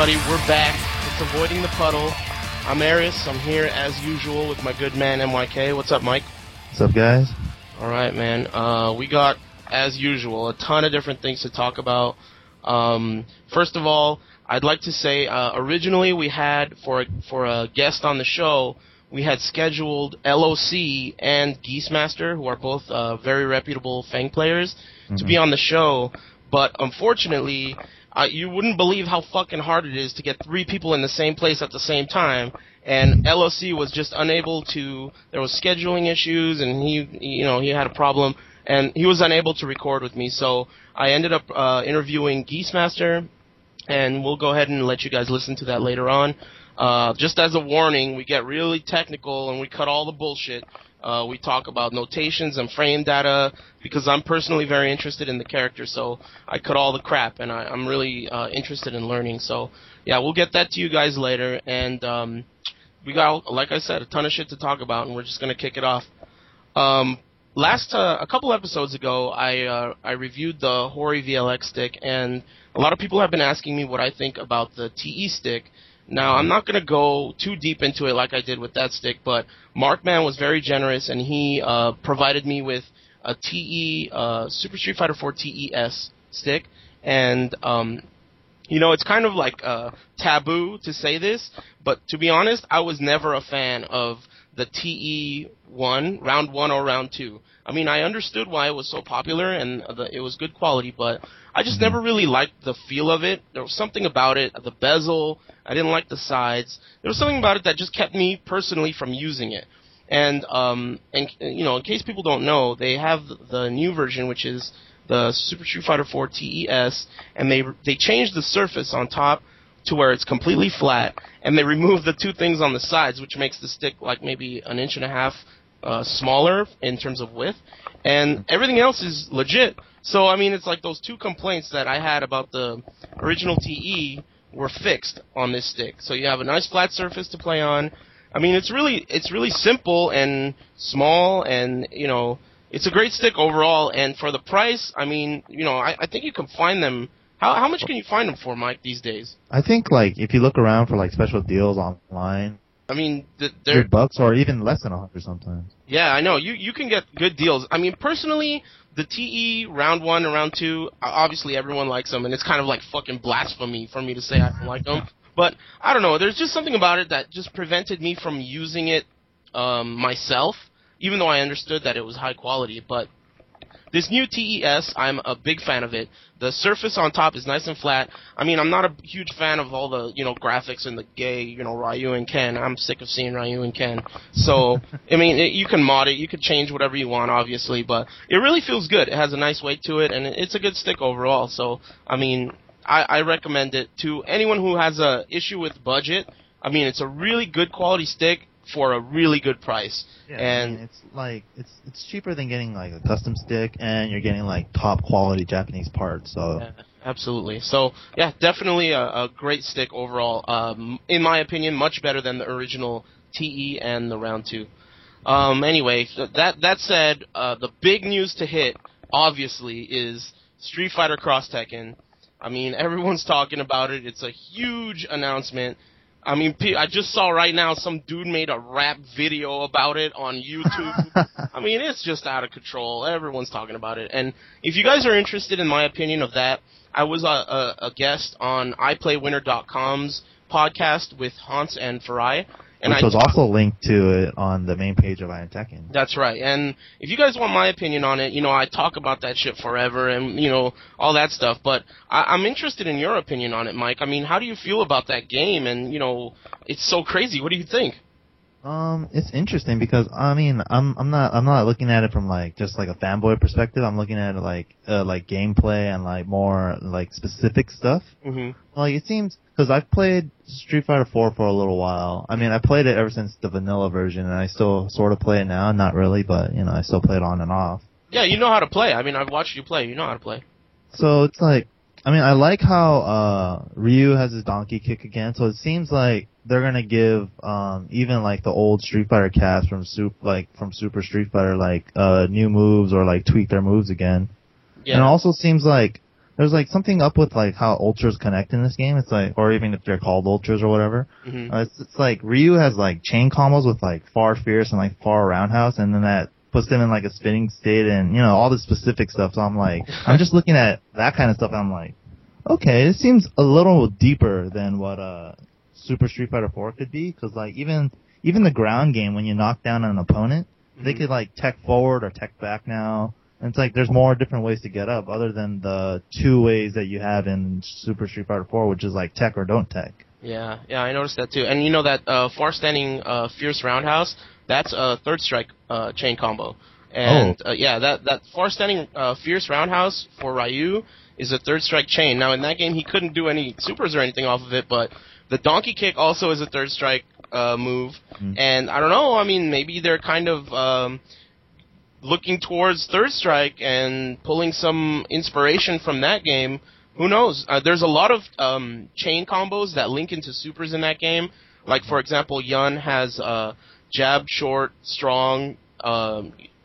everybody, we're back. It's Avoiding the Puddle. I'm Arius. I'm here as usual with my good man MYK. What's up, Mike? What's up, guys? Alright, man. We got, as usual, a ton of different things to talk about. First of all, I'd like to say originally we had, for a guest on the show, we had scheduled LOC and Geese Master, who are both very reputable FANG players, to be on the show. But unfortunately, you wouldn't believe how fucking hard it is to get three people in the same place at the same time. And LOC was just unable to. There was scheduling issues, and he had a problem, and he was unable to record with me. So I ended up interviewing Geese Master, and we'll go ahead and let you guys listen to that later on. Just as a warning, we get really technical and we cut all the bullshit. We talk about notations and frame data because I'm personally very interested in the character, so I cut all the crap and I'm really interested in learning. So, yeah, we'll get that to you guys later. And we got, like I said, a ton of shit to talk about, and we're just going to kick it off. A couple episodes ago, I reviewed the Hori VLX stick, and a lot of people have been asking me what I think about the TE stick. Now, I'm not going to go too deep into it like I did with that stick, but Markman was very generous, and he provided me with a TE, Super Street Fighter IV TES stick. And, it's kind of like taboo to say this, but to be honest, I was never a fan of the TE1, round 1 or round 2. I mean, I understood why it was so popular, and it was good quality, but I just never really liked the feel of it. There was something about it, the bezel, I didn't like the sides. There was something about it that just kept me personally from using it. And, in case people don't know, they have the new version, which is the Super Street Fighter IV TES, and they changed the surface on top to where it's completely flat, and they removed the two things on the sides, which makes the stick like maybe an inch and a half smaller in terms of width, and everything else is legit. So, I mean, it's like those two complaints that I had about the original TE were fixed on this stick. So you have a nice flat surface to play on. I mean, it's really simple and small, and, it's a great stick overall. And for the price, I mean, I think you can find them. How much can you find them for, Mike, these days? I think, like, if you look around for, like, special deals online, I mean, they're $100 or even less than $100 sometimes. Yeah, I know. You can get good deals. I mean, personally, the TE round 1 and round 2, obviously everyone likes them, and it's kind of like fucking blasphemy for me to say I don't like them. But I don't know. There's just something about it that just prevented me from using it myself, even though I understood that it was high quality. But this new TES, I'm a big fan of it. The surface on top is nice and flat. I mean, I'm not a huge fan of all the, graphics and the gay, Ryu and Ken. I'm sick of seeing Ryu and Ken. So, I mean, you can mod it. You can change whatever you want, obviously. But it really feels good. It has a nice weight to it, and it's a good stick overall. So, I mean, I recommend it to anyone who has a issue with budget. I mean, it's a really good quality stick for a really good price. Yeah, and I mean, it's like it's cheaper than getting like a custom stick, and you're getting like top quality Japanese parts. So yeah, absolutely. So yeah, definitely a great stick overall. In my opinion, much better than the original TE and the round 2. Anyway, that said, the big news to hit obviously is Street Fighter X Tekken. I mean, everyone's talking about it. It's a huge announcement. I mean, I just saw right now some dude made a rap video about it on YouTube. I mean, it's just out of control. Everyone's talking about it. And if you guys are interested in my opinion of that, I was a guest on iPlayWinner.com's podcast with Hans and Farai. And which was also linked to it on the main page of Iron Tekken. That's right. And if you guys want my opinion on it, I talk about that shit forever and, all that stuff. But I'm interested in your opinion on it, Mike. I mean, how do you feel about that game? And, it's so crazy. What do you think? It's interesting because, I mean, I'm not looking at it from, like, just, like, a fanboy perspective. I'm looking at it, like gameplay and, like, more, like, specific stuff. Mm-hmm. Like, it seems, because I've played Street Fighter 4 for a little while. I mean, I played it ever since the vanilla version, and I still sort of play it now. Not really, but, I still play it on and off. Yeah, you know how to play. I mean, I've watched you play. You know how to play. So, it's like, I mean, I like how Ryu has his donkey kick again, so it seems like they're gonna give even like the old Street Fighter cast from Super Street Fighter new moves or like tweak their moves again. Yeah. And it also seems like There's like something up with like how ultras connect in this game. It's like, or even if they're called ultras or whatever. Mm-hmm. It's like Ryu has like chain combos with like far fierce and like far roundhouse, and then that puts them in like a spinning state and, you know, all this specific stuff. So I'm like, I'm just looking at that kind of stuff. And I'm like, okay, this seems a little deeper than what Super Street Fighter IV could be, because like even the ground game, when you knock down an opponent, mm-hmm. they could like tech forward or tech back now. And it's like there's more different ways to get up other than the two ways that you have in Super Street Fighter IV, which is like tech or don't tech. Yeah, I noticed that too. And you know that far-standing fierce roundhouse, that's a third strike chain combo. And that far-standing fierce roundhouse for Ryu is a third strike chain. Now in that game he couldn't do any supers or anything off of it, but the donkey kick also is a third strike move. Mm-hmm. And I don't know, I mean maybe they're kind of looking towards Third Strike and pulling some inspiration from that game. Who knows? There's a lot of chain combos that link into supers in that game. Like, for example, Yun has jab, short, strong,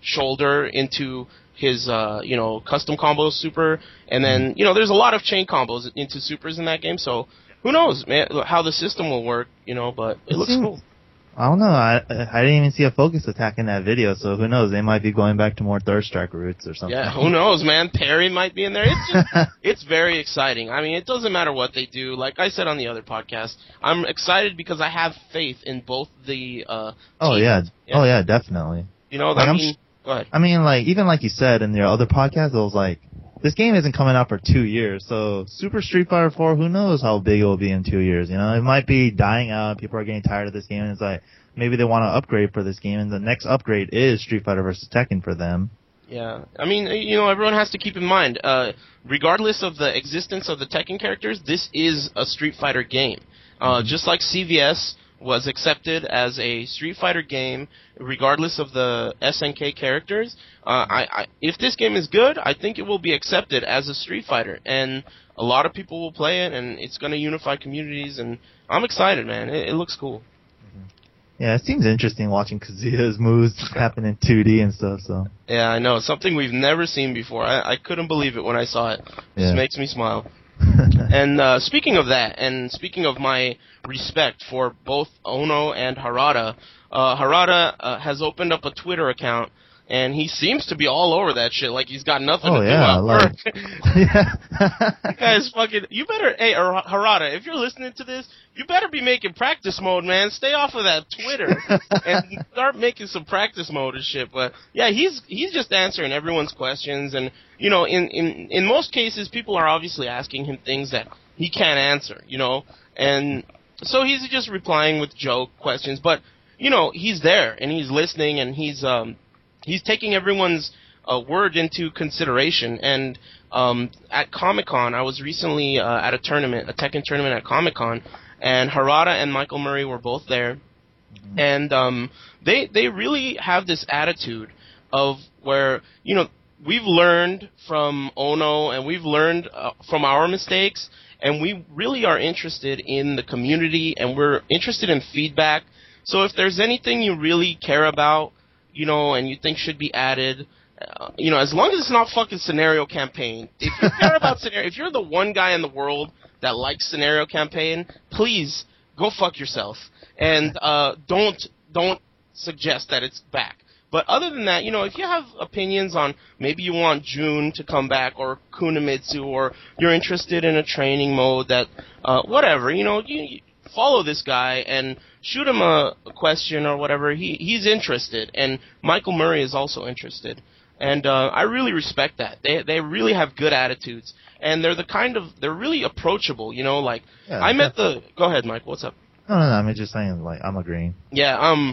shoulder into his, custom combo super. And then, there's a lot of chain combos into supers in that game. So who knows, man, how the system will work, but it looks cool. I don't know. I didn't even see a focus attack in that video, so who knows? They might be going back to more Third Strike roots or something. Yeah, who knows, man? Parry might be in there. It's just, it's very exciting. I mean, it doesn't matter what they do. Like I said on the other podcast, I'm excited because I have faith in both the Oh, teams. Yeah. Oh, yeah, definitely. Go ahead. I mean, like, even like you said in your other podcast, it was like, this game isn't coming out for 2 years, so Super Street Fighter 4, who knows how big it will be in 2 years, It might be dying out, people are getting tired of this game, and it's like, maybe they want to upgrade for this game, and the next upgrade is Street Fighter vs. Tekken for them. Yeah, I mean, everyone has to keep in mind, regardless of the existence of the Tekken characters, this is a Street Fighter game. Just like CVS was accepted as a Street Fighter game, regardless of the SNK characters. If this game is good, I think it will be accepted as a Street Fighter, and a lot of people will play it, and it's going to unify communities, and I'm excited, man. It looks cool. Yeah, it seems interesting watching Kazuya's moves happen in 2D and stuff, so. Yeah, I know. Something we've never seen before. I couldn't believe it when I saw it. It just makes me smile. And speaking of that, and speaking of my respect for both Ono and Harada, Harada has opened up a Twitter account, and he seems to be all over that shit. Like, he's got nothing to do about work. You guys fucking... You better... Hey, Harada, if you're listening to this, you better be making practice mode, man. Stay off of that Twitter and start making some practice mode and shit. But, yeah, he's just answering everyone's questions. And, in most cases, people are obviously asking him things that he can't answer, And so he's just replying with joke questions. But, he's there, and he's listening, and he's taking everyone's word into consideration, and at Comic-Con, I was recently at a Tekken tournament at Comic-Con, and Harada and Michael Murray were both there, and they really have this attitude of where, we've learned from Ono, and we've learned from our mistakes, and we really are interested in the community, and we're interested in feedback, so if there's anything you really care about, and you think should be added, as long as it's not fucking scenario campaign. If you care about scenario, if you're the one guy in the world that likes scenario campaign, please go fuck yourself. And don't suggest that it's back. But other than that, if you have opinions on maybe you want June to come back or Kunimitsu, or you're interested in a training mode that, whatever, you follow this guy and shoot him a question or whatever. He's interested, and Michael Murray is also interested. And I really respect that. They really have good attitudes, and they're really approachable, like Go ahead, Mike, what's up? No, I'm just saying, like, I'm agreeing. Yeah,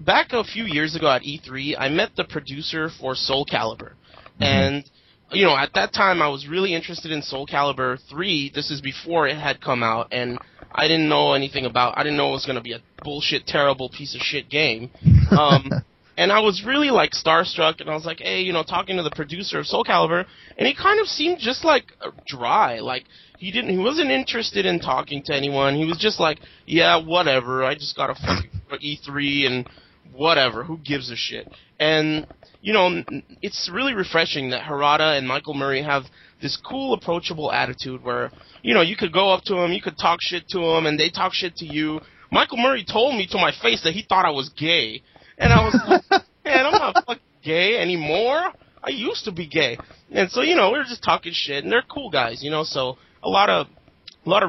back a few years ago at E3, I met the producer for Soul Calibur. Mm-hmm. And at that time I was really interested in Soul Calibur 3. This is before it had come out, and I didn't know anything about. I didn't know it was going to be a bullshit, terrible piece of shit game. And I was really like starstruck, and I was like, hey, talking to the producer of Soul Calibur, and he kind of seemed just like dry. Like he wasn't interested in talking to anyone. He was just like, yeah, whatever. I just got a fucking E3 and whatever, who gives a shit? And, you know, it's really refreshing that Harada and Michael Murray have this cool, approachable attitude where, you know, you could go up to them, you could talk shit to them, and they talk shit to you. Michael Murray told me to my face that he thought I was gay. And I was like, man, I'm not fucking gay anymore. I used to be gay. And so, you know, we were just talking shit, and they're cool guys, you know, so a lot of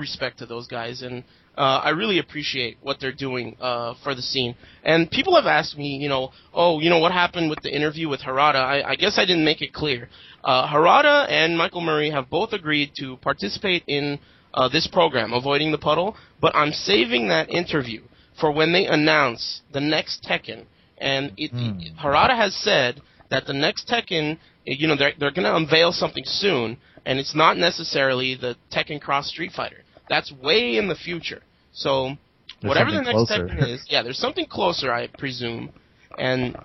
respect to those guys, and I really appreciate what they're doing for the scene. And people have asked me, you know, oh, you know, what happened with the interview with Harada? I guess I didn't make it clear. Harada and Michael Murray have both agreed to participate in this program, Avoiding the Puddle, but I'm saving that interview for when they announce the next Tekken. And Harada has said that the next Tekken, you know, they're going to unveil something soon, and it's not necessarily the Tekken Cross Street Fighter. That's way in the future. So whatever the next Tekken is, yeah, there's something closer, I presume. And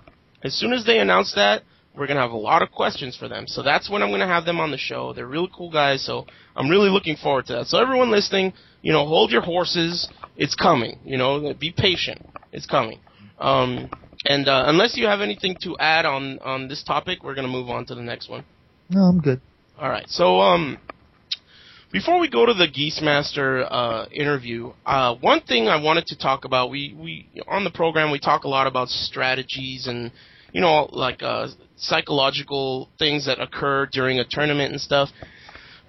as soon as they announce that, we're going to have a lot of questions for them. So that's when I'm going to have them on the show. They're really cool guys, so I'm really looking forward to that. So everyone listening, you know, hold your horses. It's coming. You know, be patient. It's coming. And unless you have anything to add on this topic, we're going to move on to the next one. No, I'm good. All right. So before we go to the Geese Master interview, one thing I wanted to talk about, we on the program we talk a lot about strategies and, you know, like psychological things that occur during a tournament and stuff.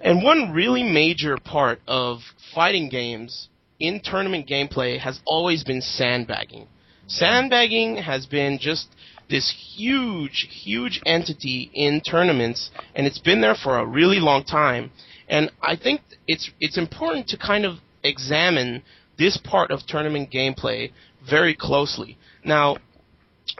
And one really major part of fighting games in tournament gameplay has always been sandbagging. Sandbagging has been just this huge, huge entity in tournaments, and it's been there for a really long time. And I think it's important to kind of examine this part of tournament gameplay very closely. Now,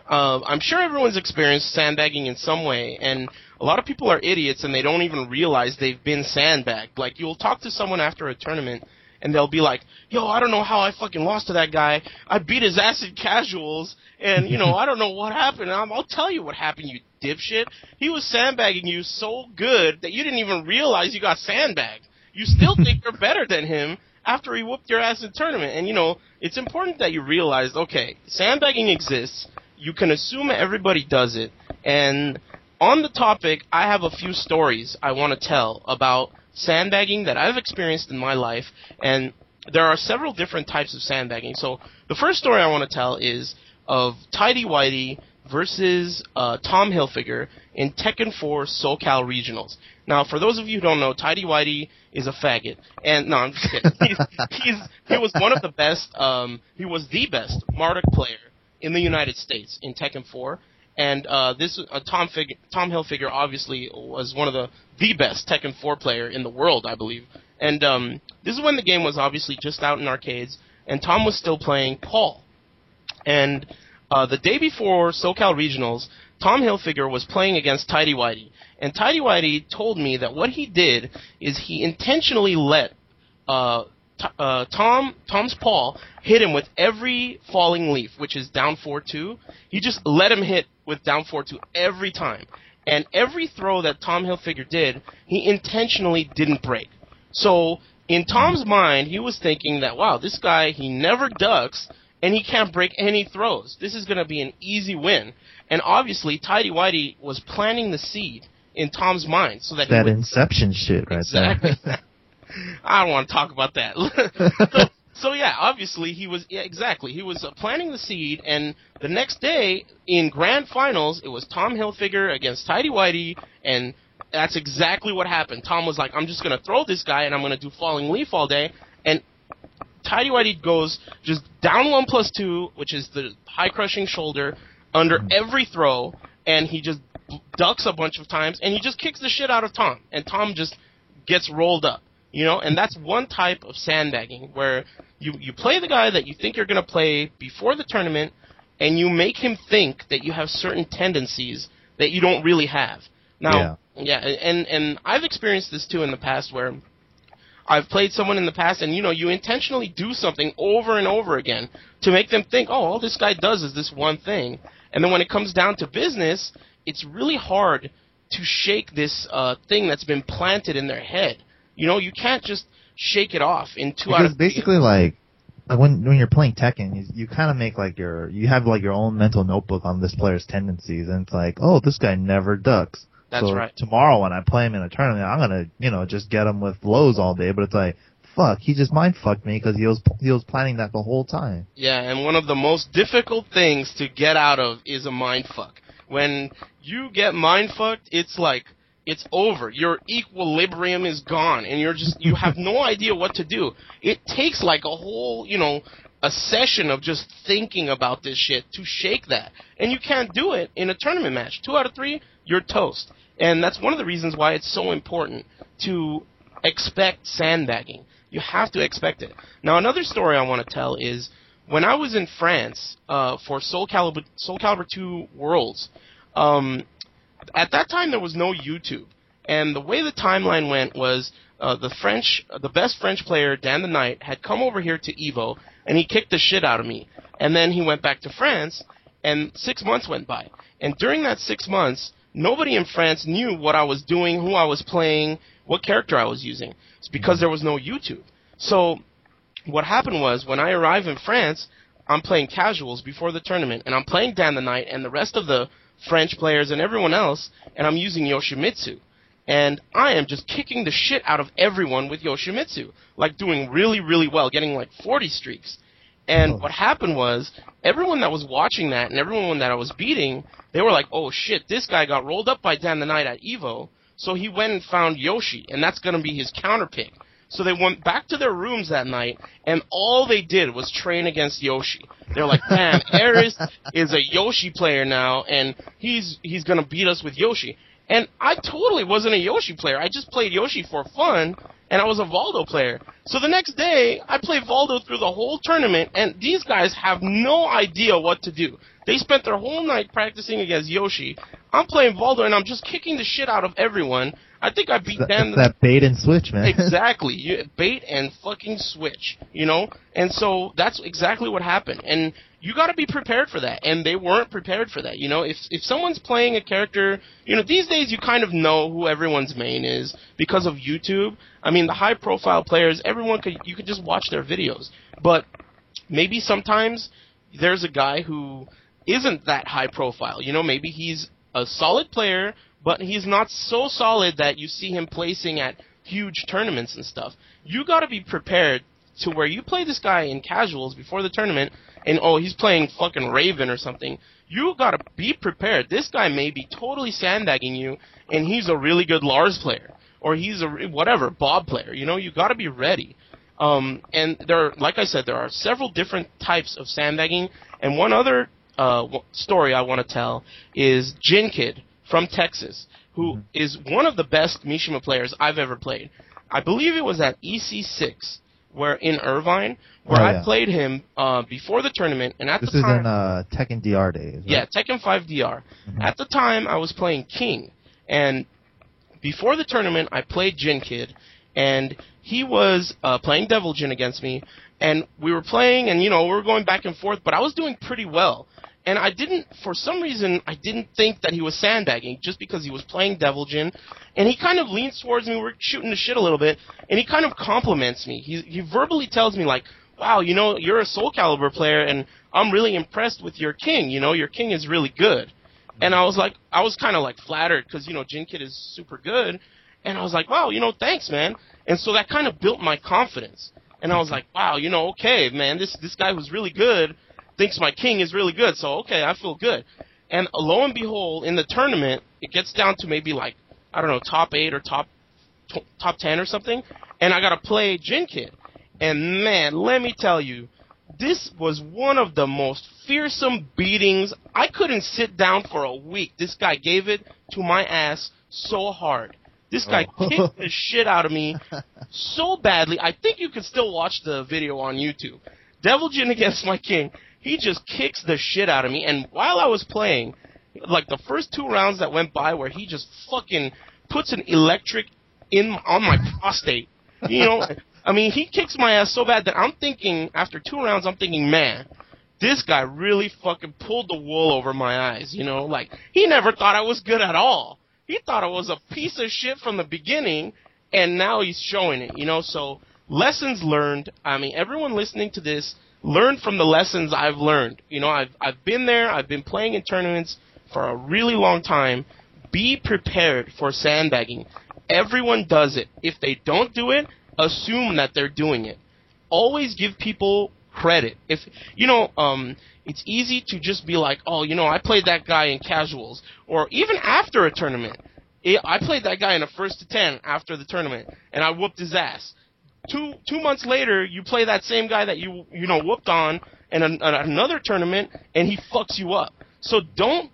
I'm sure everyone's experienced sandbagging in some way, and a lot of people are idiots and they don't even realize they've been sandbagged. Like, you'll talk to someone after a tournament, and they'll be like, yo, I don't know how I fucking lost to that guy. I beat his ass in casuals, and, you know, I don't know what happened. I'll tell you what happened, you dipshit. He was sandbagging you so good that you didn't even realize you got sandbagged. You still think you're better than him after he whooped your ass in tournament. And, you know, it's important that you realize, okay, sandbagging exists. You can assume everybody does it. And on the topic, I have a few stories I want to tell about sandbagging that I've experienced in my life, and there are several different types of sandbagging. So the first story I want to tell is of Tidy Whitey versus Tom Hilfiger in Tekken 4 SoCal Regionals. Now, for those of you who don't know, Tidy Whitey is a faggot, and no, I'm just kidding. He was one of the best. He was the best Marduk player in the United States in Tekken 4. And Tom Hilfiger obviously was one of the best Tekken 4 player in the world, I believe. And this is when the game was obviously just out in arcades, and Tom was still playing Paul. And the day before SoCal Regionals, Tom Hilfiger was playing against Tidy Whitey. And Tidy Whitey told me that what he did is he intentionally let Tom's Paul hit him with every falling leaf, which is down 4-2. He just let him hit with down 4-2 every time. And every throw that Tom Hilfiger did, he intentionally didn't break. So in Tom's mind, he was thinking that, wow, this guy, he never ducks, and he can't break any throws. This is going to be an easy win. And obviously, Tidy Whitey was planting the seed in Tom's mind. So that he would, inception shit right exactly. there. I don't want to talk about that. So yeah, obviously he was planting the seed, and the next day in grand finals it was Tom Hilfiger against Tidy Whitey, and that's exactly what happened. Tom was like, I'm just going to throw this guy and I'm going to do falling leaf all day, and Tidy Whitey goes just down 1+2, which is the high crushing shoulder under every throw, and he just ducks a bunch of times, and he just kicks the shit out of Tom, and Tom just gets rolled up. You know, and that's one type of sandbagging where you play the guy that you think you're going to play before the tournament, and you make him think that you have certain tendencies that you don't really have. Now, and I've experienced this too in the past where I've played someone in the past, and, you know, you intentionally do something over and over again to make them think, oh, all this guy does is this one thing. And then when it comes down to business, it's really hard to shake this thing that's been planted in their head. You know, you can't just shake it off in two out of three. Because basically, like, like when you're playing Tekken, you kind of make like you have your own mental notebook on this player's tendencies, and it's like, oh, this guy never ducks. That's so right. Tomorrow when I play him in a tournament, I'm gonna just get him with lows all day. But it's like, fuck, he just mind fucked me because he was planning that the whole time. Yeah, and one of the most difficult things to get out of is a mind fuck. When you get mind fucked, it's like, it's over. Your equilibrium is gone, and you have no idea what to do. It takes like a whole, a session of just thinking about this shit to shake that. And you can't do it in a tournament match. 2 out of 3, you're toast. And that's one of the reasons why it's so important to expect sandbagging. You have to expect it. Now, another story I want to tell is when I was in France for Soul Calibur 2 Worlds, at that time, there was no YouTube, and the way the timeline went was the best French player, Dan the Knight, had come over here to Evo, and he kicked the shit out of me. And then he went back to France, and 6 months went by. And during that 6 months, nobody in France knew what I was doing, who I was playing, what character I was using. It's because there was no YouTube. So what happened was, when I arrived in France, I'm playing casuals before the tournament, and I'm playing Dan the Knight and the rest of the French players and everyone else, and I'm using Yoshimitsu. And I am just kicking the shit out of everyone with Yoshimitsu, like doing really, really well, getting like 40 streaks. And What happened was, everyone that was watching that and everyone that I was beating, they were like, oh shit, this guy got rolled up by Dan the Knight at Evo, so he went and found Yoshi, and that's going to be his counterpick. So they went back to their rooms that night, and all they did was train against Yoshi. They're like, damn, Eris is a Yoshi player now, and he's going to beat us with Yoshi. And I totally wasn't a Yoshi player. I just played Yoshi for fun, and I was a Valdo player. So the next day, I played Valdo through the whole tournament, and these guys have no idea what to do. They spent their whole night practicing against Yoshi. I'm playing Valdo, and I'm just kicking the shit out of everyone. I think I beat them. It's that bait and switch, man. Exactly. Bait and fucking switch, And so that's exactly what happened. And you got to be prepared for that. And they weren't prepared for that, If someone's playing a character, these days you kind of know who everyone's main is because of YouTube. I mean, the high-profile players, you could just watch their videos. But maybe sometimes there's a guy who isn't that high-profile. Maybe he's a solid player, but he's not so solid that you see him placing at huge tournaments and stuff. You got to be prepared to where you play this guy in casuals before the tournament, and he's playing fucking Raven or something. You got to be prepared. This guy may be totally sandbagging you, and he's a really good Lars player, or he's a whatever Bob player. You got to be ready. And like I said, there are several different types of sandbagging. And one other story I want to tell is Jinkid from Texas, who is one of the best Mishima players I've ever played. I believe it was at EC6, where in Irvine, I played him before the tournament. And this is in Tekken DR days, right? Yeah, Tekken 5 DR. Mm-hmm. At the time, I was playing King. And before the tournament, I played Jinkid, and he was playing Devil Jin against me. And we were playing, and, we were going back and forth, but I was doing pretty well. And I didn't think that he was sandbagging just because he was playing Devil Jin. And he kind of leans towards me. We're shooting the shit a little bit. And he kind of compliments me. He verbally tells me, like, wow, you're a Soul Calibur player, and I'm really impressed with your King. Your King is really good. And I was kind of, like, flattered because, Jinkid is super good. And I was like, wow, thanks, man. And so that kind of built my confidence. And I was like, wow, okay, man, this guy was really good. Thinks my King is really good, so okay, I feel good. And lo and behold, in the tournament, it gets down to maybe like, I don't know, top 8 or top 10 or something, and I got to play Jinkid. And man, let me tell you, this was one of the most fearsome beatings. I couldn't sit down for a week. This guy gave it to my ass so hard. This guy kicked the shit out of me so badly. I think you can still watch the video on YouTube. Devil Jin against my King. He just kicks the shit out of me, and while I was playing, like the first 2 rounds that went by where he just fucking puts an electric on my prostate, I mean, he kicks my ass so bad that I'm thinking, after 2 rounds, I'm thinking, man, this guy really fucking pulled the wool over my eyes, like, he never thought I was good at all. He thought I was a piece of shit from the beginning, and now he's showing it, so lessons learned, I mean, everyone listening to this, learn from the lessons I've learned. You know, I've been there. I've been playing in tournaments for a really long time. Be prepared for sandbagging. Everyone does it. If they don't do it, assume that they're doing it. Always give people credit. If you know, it's easy to just be like, oh, you know, I played that guy in casuals, or even after a tournament. I played that guy in a 1st to 10 after the tournament, and I whooped his ass. Two months later, you play that same guy that you know whooped on in another tournament, and he fucks you up. So don't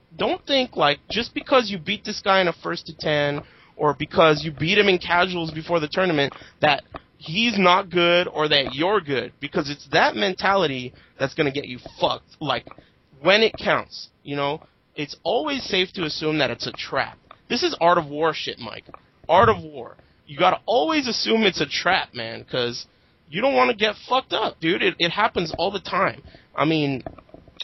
think like just because you beat this guy in a 1st to 10, or because you beat him in casuals before the tournament, that he's not good or that you're good, because it's that mentality that's gonna get you fucked. Like when it counts, you know, it's always safe to assume that it's a trap. This is Art of War shit, Mike. Art of War. You gotta always assume it's a trap, man, because you don't want to get fucked up, dude. It happens all the time. I mean,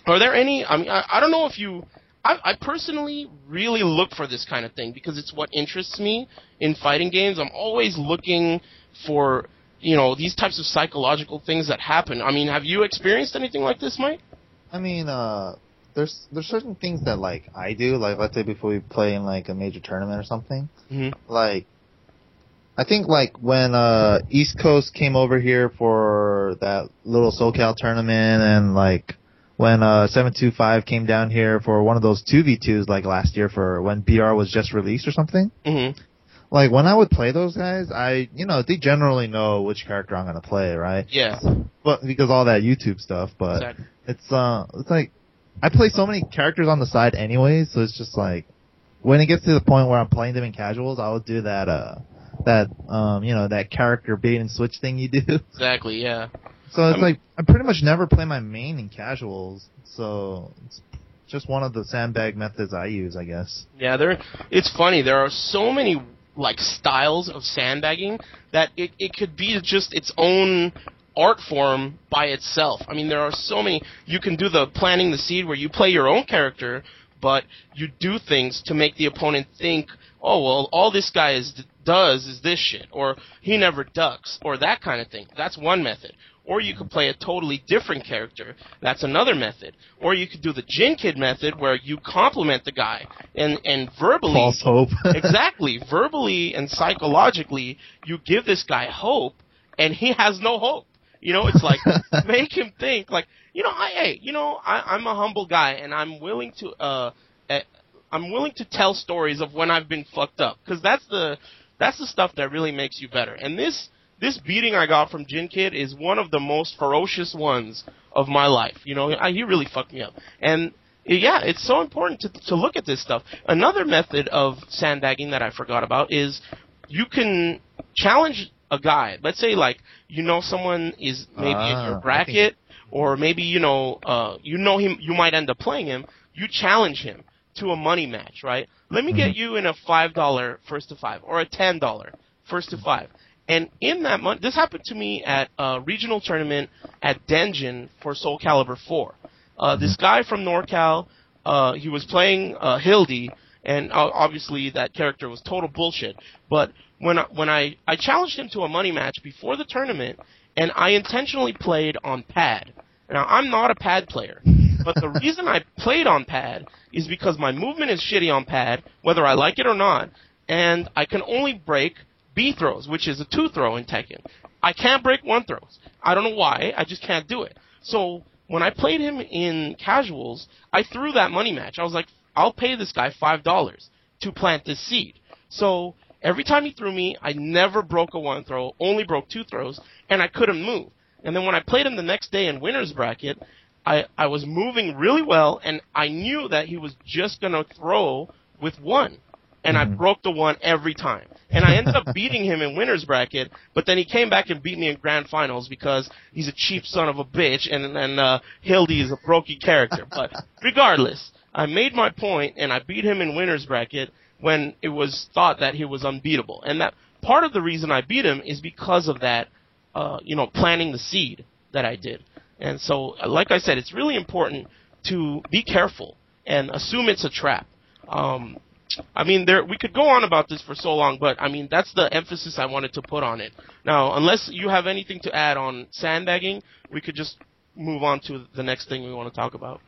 are there any? I mean, I don't know if you. I personally really look for this kind of thing because it's what interests me in fighting games. I'm always looking for, you know, these types of psychological things that happen. I mean, have you experienced anything like this, Mike? I mean, There's certain things that, like, I do. Like, let's say before we play in, like, a major tournament or something. Mm-hmm. Like, I think, like, when East Coast came over here for that little SoCal tournament, and, like, when 725 came down here for one of those 2v2s, like, last year for when BR was just released or something. Mm-hmm. Like, when I would play those guys, they generally know which character I'm going to play, right? Yeah. But, because all that YouTube stuff, but exactly. It's like... I play so many characters on the side anyway, so it's just like when it gets to the point where I'm playing them in casuals, I'll do that character bait and switch thing you do. Exactly, yeah. So it's like I pretty much never play my main in casuals, so it's just one of the sandbag methods I use, I guess. Yeah, it's funny. There are so many like styles of sandbagging that it could be just its own art form by itself. I mean, there are so many. You can do the planting the seed where you play your own character, but you do things to make the opponent think, oh, well, all this guy does is this shit, or he never ducks, or that kind of thing. That's one method. Or you could play a totally different character. That's another method. Or you could do the Jinkid method where you compliment the guy and verbally... False hope. Exactly. Verbally and psychologically, you give this guy hope, and he has no hope. You know, it's like, make him think, like, you know, I'm a humble guy, and I'm willing to tell stories of when I've been fucked up, because that's the stuff that really makes you better. And this beating I got from Jinkid is one of the most ferocious ones of my life. You know, he really fucked me up. And yeah, it's so important to look at this stuff. Another method of sandbagging that I forgot about is you can challenge a guy. Let's say, like, you know, someone is maybe in your bracket, or maybe you know him. You might end up playing him. You challenge him to a money match, right? Let me get you in a $5 1st to 5 or a $10 1st to 5. And in that month, this happened to me at a regional tournament at Denjin for Soul Calibur 4. This guy from NorCal, he was playing Hildy, and obviously that character was total bullshit, but When I challenged him to a money match before the tournament, and I intentionally played on pad. Now, I'm not a pad player, but the reason I played on pad is because my movement is shitty on pad, whether I like it or not, and I can only break B throws, which is a 2 throw in Tekken. I can't break 1 throws. I don't know why. I just can't do it. So when I played him in casuals, I threw that money match. I was like, I'll pay this guy $5 to plant this seed. So... every time he threw me, I never broke a 1 throw, only broke 2 throws, and I couldn't move. And then when I played him the next day in winner's bracket, I was moving really well, and I knew that he was just going to throw with 1. And I broke the 1 every time. And I ended up beating him in winner's bracket, but then he came back and beat me in grand finals because he's a cheap son of a bitch, and Hildy is a brokey character. But regardless, I made my point, and I beat him in winner's bracket, when it was thought that he was unbeatable. And that part of the reason I beat him is because of that, planting the seed that I did. And so, like I said, it's really important to be careful and assume it's a trap. I mean, we could go on about this for so long, but I mean, that's the emphasis I wanted to put on it. Now, unless you have anything to add on sandbagging, we could just move on to the next thing we want to talk about.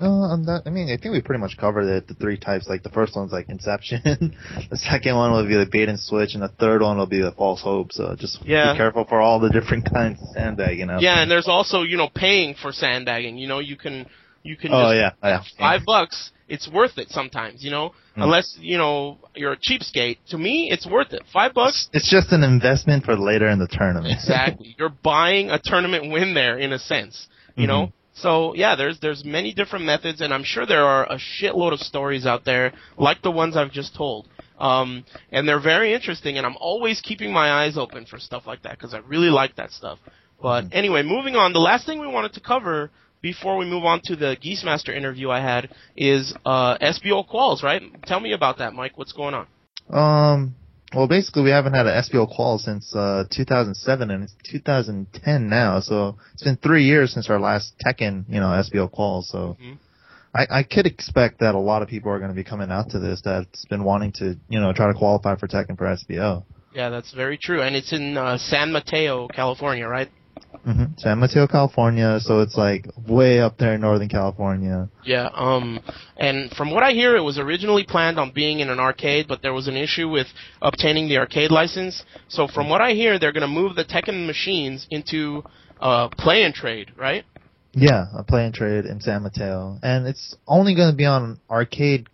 I mean, I think we pretty much covered it, the three types. Like, the first one's, like, Inception. The second one will be the bait and switch. And the third one will be the false hope. So just be careful for all the different kinds of sandbagging out. Yeah, and there's also, you know, paying for sandbagging. You know, you can just $5, it's worth it sometimes, you know? Mm. Unless, you know, you're a cheapskate. To me, it's worth it. $5. It's just an investment for later in the tournament. Exactly. You're buying a tournament win there, in a sense, you know? So, yeah, there's many different methods, and I'm sure there are a shitload of stories out there, like the ones I've just told. And they're very interesting, and I'm always keeping my eyes open for stuff like that, because I really like that stuff. But anyway, moving on, the last thing we wanted to cover before we move on to the Geese Master interview I had is SBO quals, right? Tell me about that, Mike. What's going on? Well, basically, we haven't had an SBO qual since 2007, and it's 2010 now. So it's been 3 years since our last Tekken, you know, SBO qual. So I could expect that a lot of people are going to be coming out to this that's been wanting to, you know, try to qualify for Tekken for SBO. Yeah, that's very true. And it's in San Mateo, California, right? Mm-hmm. San Mateo, California, so it's like way up there in Northern California. Yeah, and from what I hear, it was originally planned on being in an arcade, but there was an issue with obtaining the arcade license. So from what I hear, they're going to move the Tekken machines into play and trade, right? Yeah, a play and trade in San Mateo. And it's only going to be on arcade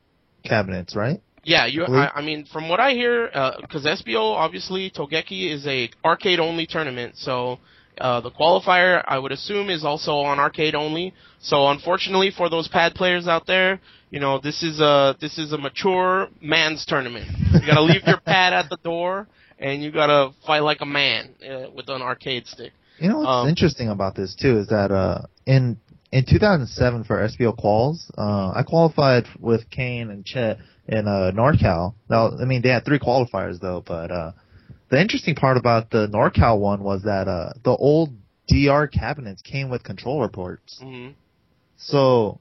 cabinets, right? Yeah, I mean, from what I hear, because SBO, obviously, Togeki is a arcade-only tournament, so... the qualifier, I would assume, is also on arcade only. So, unfortunately, for those pad players out there, you know, this is a mature man's tournament. You gotta leave your pad at the door, and you gotta fight like a man with an arcade stick. You know what's interesting about this too is that in 2007 for SBO quals, I qualified with Kane and Chet in NorCal. Now, I mean, they had three qualifiers though, but. The interesting part about the NorCal one was that the old DR cabinets came with controller ports. Mm-hmm. So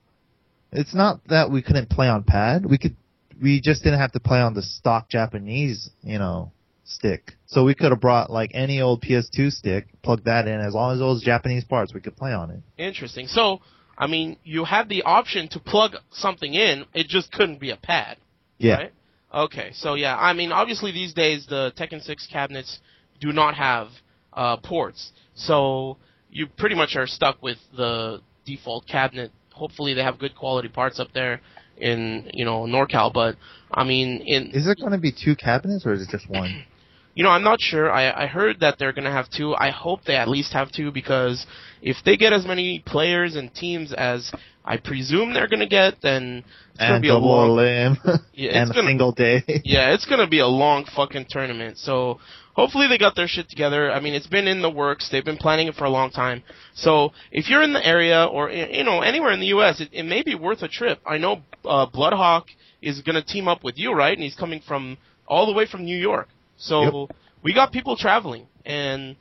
it's not that we couldn't play on pad. We just didn't have to play on the stock Japanese, you know, stick. So we could have brought like any old PS2 stick, plugged that in. As long as those Japanese parts, we could play on it. Interesting. So, I mean, you had the option to plug something in. It just couldn't be a pad. Yeah. Right? Okay, so yeah, I mean, obviously these days the Tekken 6 cabinets do not have ports, so you pretty much are stuck with the default cabinet. Hopefully they have good quality parts up there in, you know, NorCal, but I mean... Is there going to be two cabinets or is it just one? You know, I'm not sure. I heard that they're going to have two. I hope they at least have two because if they get as many players and teams as... I presume they're going to get, then it's going to be a long... single day. Yeah, it's going to be a long fucking tournament. So hopefully they got their shit together. I mean, it's been in the works. They've been planning it for a long time. So if you're in the area or, you know, anywhere in the U.S., it may be worth a trip. I know Bloodhawk is going to team up with you, right? And he's coming from all the way from New York. So we got people traveling. And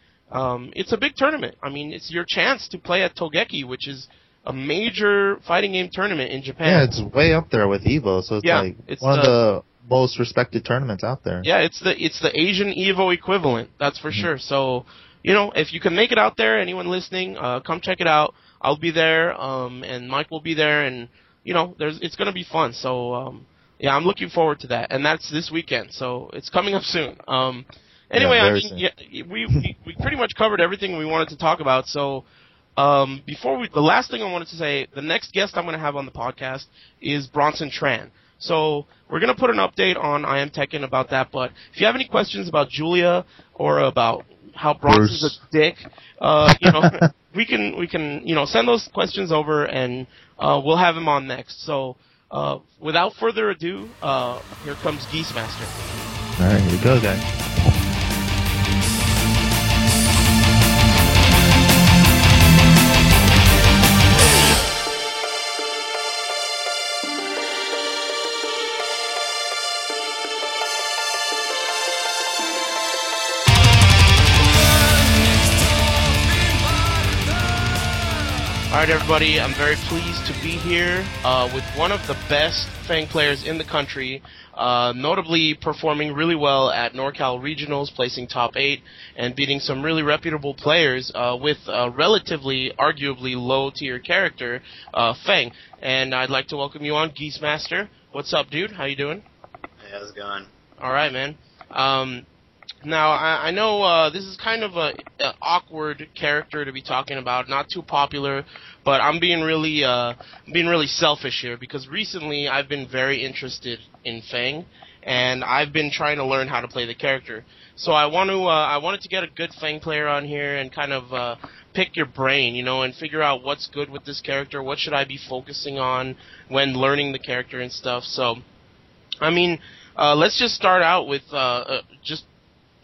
it's a big tournament. I mean, it's your chance to play at Togeki, which is... a major fighting game tournament in Japan. Yeah, it's way up there with Evo, so it's like one of the most respected tournaments out there. Yeah, it's the Asian Evo equivalent, that's for sure. So, you know, if you can make it out there, anyone listening, come check it out. I'll be there, and Mike will be there, and, you know, it's going to be fun. So, yeah, I'm looking forward to that, and that's this weekend, so it's coming up soon. Anyway, we pretty much covered everything we wanted to talk about, so... the last thing I wanted to say, the next guest I'm going to have on the podcast is Bronson Tran. So we're going to put an update on I Am Tekken about that, but if you have any questions about Julia or about how Bronson's a dick, you know, we can, you know, send those questions over and, we'll have him on next. So, without further ado, here comes Geese Master. All right, here we go, guys. Alright everybody, I'm very pleased to be here with one of the best FANG players in the country, notably performing really well at NorCal Regionals, placing top 8, and beating some really reputable players with a relatively, arguably low-tier character, FANG. And I'd like to welcome you on, Geese Master. What's up, dude? How you doing? Hey, how's it going? Alright, man. Now, I know this is kind of an awkward character to be talking about, not too popular, but I'm being really selfish here because recently I've been very interested in Feng, and I've been trying to learn how to play the character. So I wanted to get a good Feng player on here and kind of pick your brain, you know, and figure out what's good with this character, what should I be focusing on when learning the character and stuff. So, I mean, let's just start out with just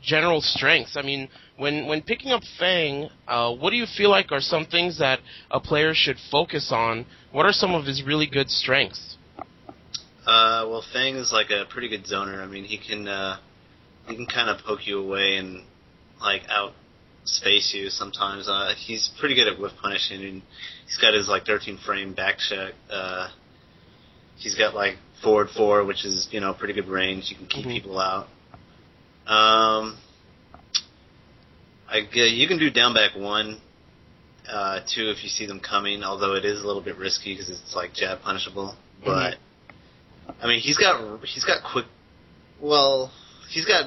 general strengths. I mean, when picking up Feng, what do you feel like are some things that a player should focus on? What are some of his really good strengths? Well, Feng is like a pretty good zoner. I mean, he can kind of poke you away and like outspace you sometimes. He's pretty good at whiff punishing, and he's got his like 13 frame back check. He's got like forward 4, which is, you know, pretty good range. You can keep people out. You can do down back 1, 2 if you see them coming, although it is a little bit risky because it's like jab punishable. But I mean, he's got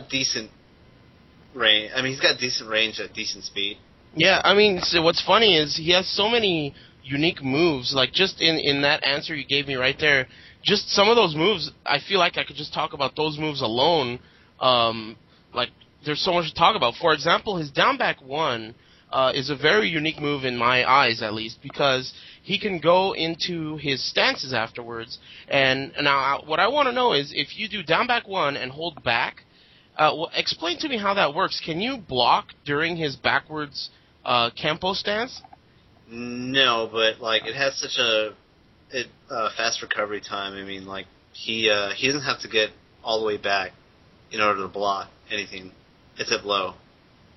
decent range at decent speed. Yeah, I mean, so what's funny is he has so many unique moves. Like just in that answer you gave me right there, just some of those moves, I feel like I could just talk about those moves alone. Like, there's so much to talk about. For example, his down back 1 is a very unique move in my eyes, at least, because he can go into his stances afterwards. And now, what I want to know is, if you do down back 1 and hold back, explain to me how that works. Can you block during his backwards campo stance? No, but like, it has such a fast recovery time. I mean, like, he doesn't have to get all the way back in order to block anything except low.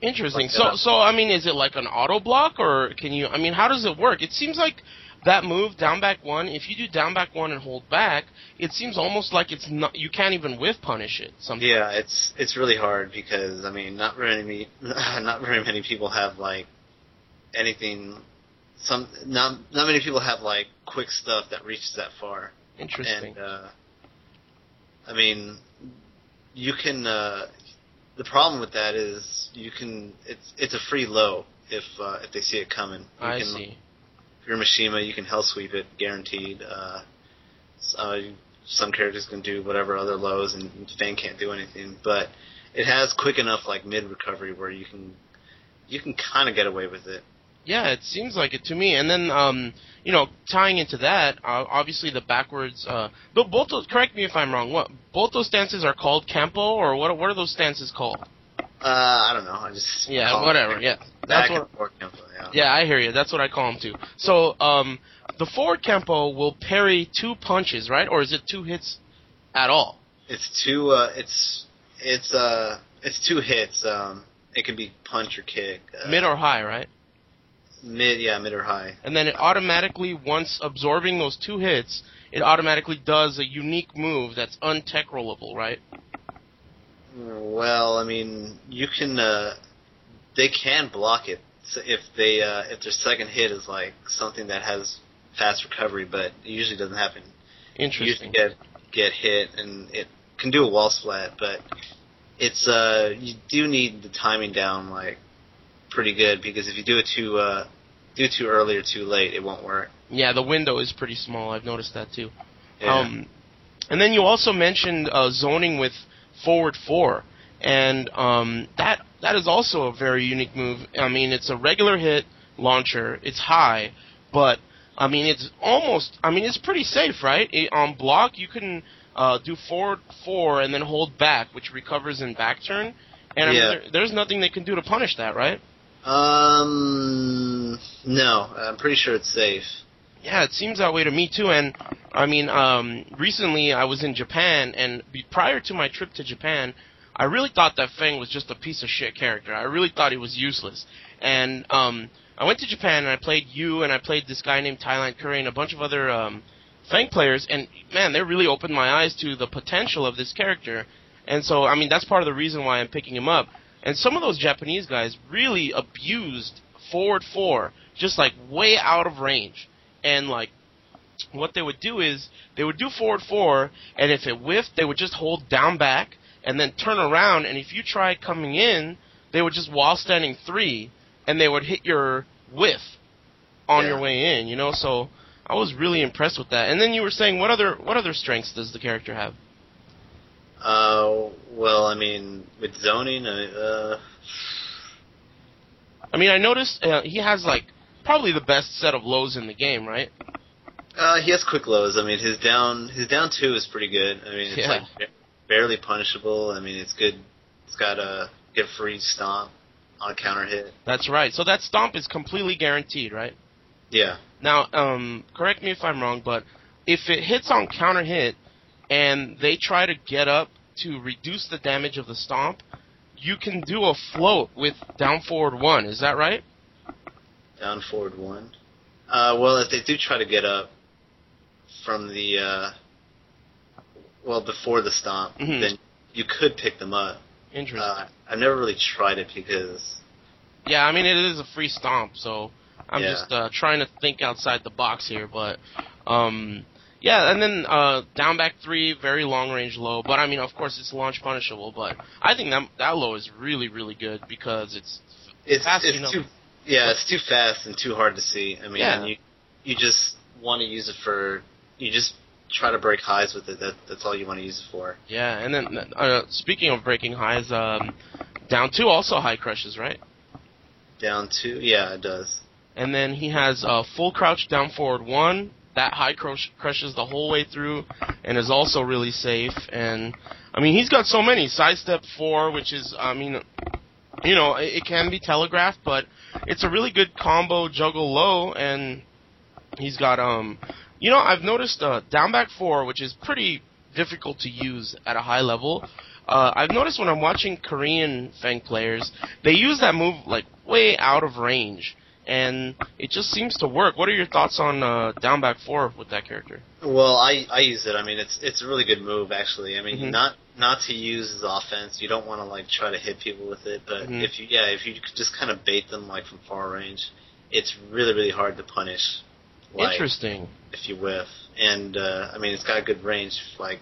Interesting. Like, so I mean, is it like an auto block, or can you? I mean, how does it work? It seems like that move, down back 1. If you do down back 1 and hold back, it seems almost like it's not. You can't even whiff punish it. Sometimes. Yeah, it's really hard because I mean, not very many people have like anything. Not many people have like quick stuff that reaches that far. Interesting. And I mean, you can, the problem with that is it's a free low if they see it coming. I see. If you're Mishima, you can hell sweep it, guaranteed. Some characters can do whatever other lows, and Fang can't do anything. But it has quick enough, like, mid-recovery where you can kind of get away with it. Yeah, it seems like it to me. And then, you know, tying into that, obviously the backwards. But both those, correct me if I'm wrong. What, both those stances are called campo, or what are those stances called? I don't know. I just whatever. Yeah, that's what. Forward campo, yeah, I hear you. That's what I call them too. So the forward campo will parry 2 punches, right? Or is it 2 hits at all? It's 2. It's 2 hits. It can be punch or kick. Mid or high, right? Mid or high. And then it automatically, once absorbing those 2 hits, it automatically does a unique move that's untech rollable, right? Well, I mean, you can, they can block it if their second hit is like something that has fast recovery, but it usually doesn't happen. Interesting. You usually get hit, and it can do a wall splat, but it's, you do need the timing down, like, pretty good, because if you do it too early or too late, it won't work. Yeah, the window is pretty small. I've noticed that too. Yeah. And then you also mentioned zoning with forward 4, and that is also a very unique move. I mean, it's a regular hit launcher. It's high, but I mean, it's almost. I mean, it's pretty safe, right? On block, you can do forward 4 and then hold back, which recovers in back turn. And yeah. I mean, there's nothing they can do to punish that, right? No, I'm pretty sure it's safe. Yeah, it seems that way to me, too. And, I mean, recently I was in Japan, and prior to my trip to Japan, I really thought that Feng was just a piece of shit character. I really thought he was useless. And I went to Japan and I played you and I played this guy named Thailand Curry and a bunch of other Fang players, and man, they really opened my eyes to the potential of this character. And so, I mean, that's part of the reason why I'm picking him up. And some of those Japanese guys really abused forward four, just like way out of range. And like, what they would do is they would do forward four, and if it whiffed, they would just hold down back and then turn around. And if you tried coming in, they would just wall standing three, and they would hit your whiff on your way in. You know, so I was really impressed with that. And then you were saying, what other strengths does the character have? Well, I mean, with zoning, I mean, I noticed he has, like, probably the best set of lows in the game, right? He has quick lows. I mean, his down two is pretty good. I mean, it's, like, barely punishable. I mean, it's good. It's got a good free stomp on a counter hit. That's right. So that stomp is completely guaranteed, right? Yeah. Now, correct me if I'm wrong, but if it hits on counter hit, and they try to get up to reduce the damage of the stomp, you can do a float with down forward one. Is that right? Down forward one? Well, if they do try to get up from the, well, before the stomp, then you could pick them up. Interesting. I've never really tried it because... Yeah, I mean, it is a free stomp, so I'm just trying to think outside the box here, but... yeah, and then down back three, very long range low. But I mean, of course, it's launch punishable. But I think that low is really, really good because it's fast. It's too fast and too hard to see. I mean, you just want to use it for you just try to break highs with it. That's all you want to use it for. Yeah, and then speaking of breaking highs, down two also high crushes, right? Down two, yeah, it does. And then he has full crouch down forward one. That high crushes the whole way through and is also really safe. And, I mean, he's got so many. Sidestep 4, which is, I mean, you know, it can be telegraphed, but it's a really good combo juggle low. And he's got, you know, I've noticed down back 4, which is pretty difficult to use at a high level. I've noticed when I'm watching Korean Fang players, they use that move, like, way out of range. And it just seems to work. What are your thoughts on down back four with that character? Well, I use it. I mean, it's a really good move, actually. I mean, not to use as offense. You don't want to, like, try to hit people with it. But if you just kind of bait them, like, from far range, it's really, really hard to punish. Like, interesting. If you whiff. And, I mean, it's got a good range. Like,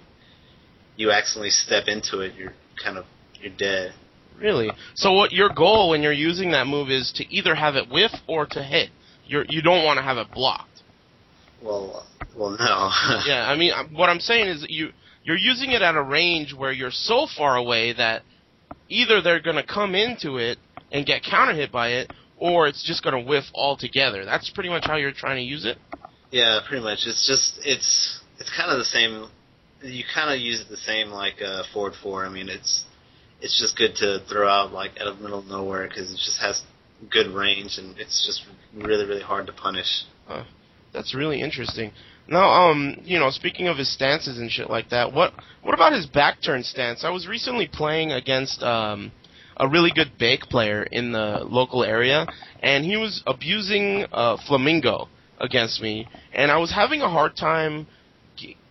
you accidentally step into it, you're dead. Really? So what your goal when you're using that move is to either have it whiff or to hit. You don't want to have it blocked. Well, no. Yeah, I mean, what I'm saying is that you're using it at a range where you're so far away that either they're going to come into it and get counter hit by it, or it's just going to whiff altogether. That's pretty much how you're trying to use it? Yeah, pretty much. It's just, it's kind of the same. You kind of use it the same, like, forward four. I mean, it's just good to throw out, like, out of the middle of nowhere because it just has good range and it's just really, really hard to punish. That's really interesting. Now, you know, speaking of his stances and shit like that, what about his back turn stance? I was recently playing against a really good Bake player in the local area, and he was abusing Flamingo against me, and I was having a hard time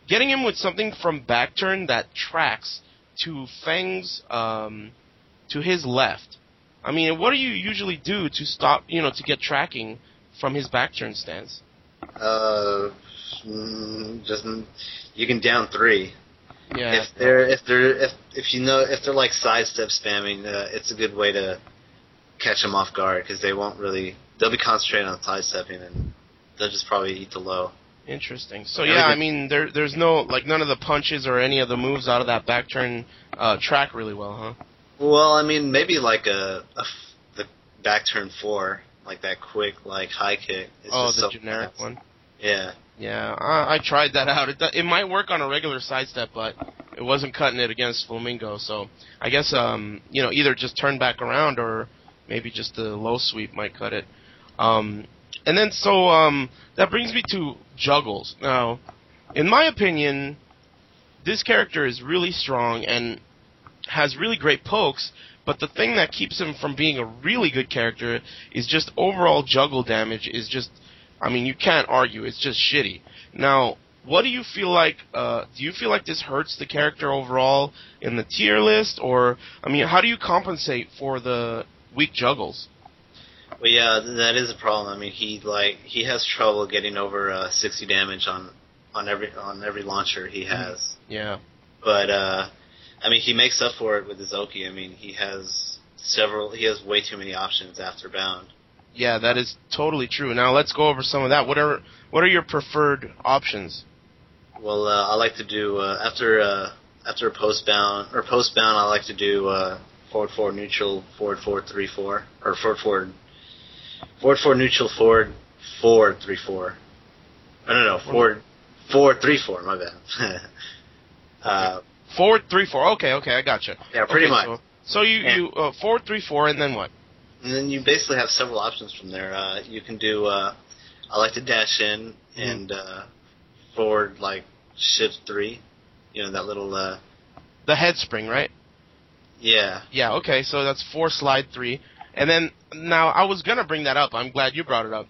getting him with something from back turn that tracks to Feng's, to his left. I mean, what do you usually do to stop, you know, to get tracking from his back turn stance? Just you can down three. Yeah. If they're like sidestep spamming, it's a good way to catch them off guard because they won't really. They'll be concentrating on sidestepping and they'll just probably eat the low. Interesting. So, yeah, I mean, there's no, like, none of the punches or any of the moves out of that back turn track really well, huh? Well, I mean, maybe, like, the back turn four, like that quick, like, high kick. The generic one? Yeah. Yeah, I tried that out. It might work on a regular sidestep, but it wasn't cutting it against Flamingo. So I guess, you know, either just turn back around or maybe just the low sweep might cut it. And then, so, that brings me to juggles. Now, in my opinion, this character is really strong, and has really great pokes, but the thing that keeps him from being a really good character is just overall juggle damage is just, I mean, you can't argue, it's just shitty. Now, what do you feel like, do you feel like this hurts the character overall in the tier list, or, I mean, how do you compensate for the weak juggles? Well, yeah, that is a problem. I mean, he has trouble getting over 60 damage on every launcher he has. Yeah. But, I mean, he makes up for it with his Oki. I mean, he has way too many options after bound. Yeah, that is totally true. Now let's go over some of that. What are your preferred options? Well, I like to do after post bound. I like to do forward four neutral forward 4 3 4 or forward four neutral forward 4 3 4. No, forward 4 3 4. My bad. Forward 3 4. Okay, I gotcha. Yeah, pretty much. So you 4 3 4, and then what? And then you basically have several options from there. You can do, I like to dash in and forward, like, shift 3. You know, that little... the head spring, right? Yeah. Yeah, okay, so that's 4 slide 3. And then, now, I was going to bring that up. I'm glad you brought it up.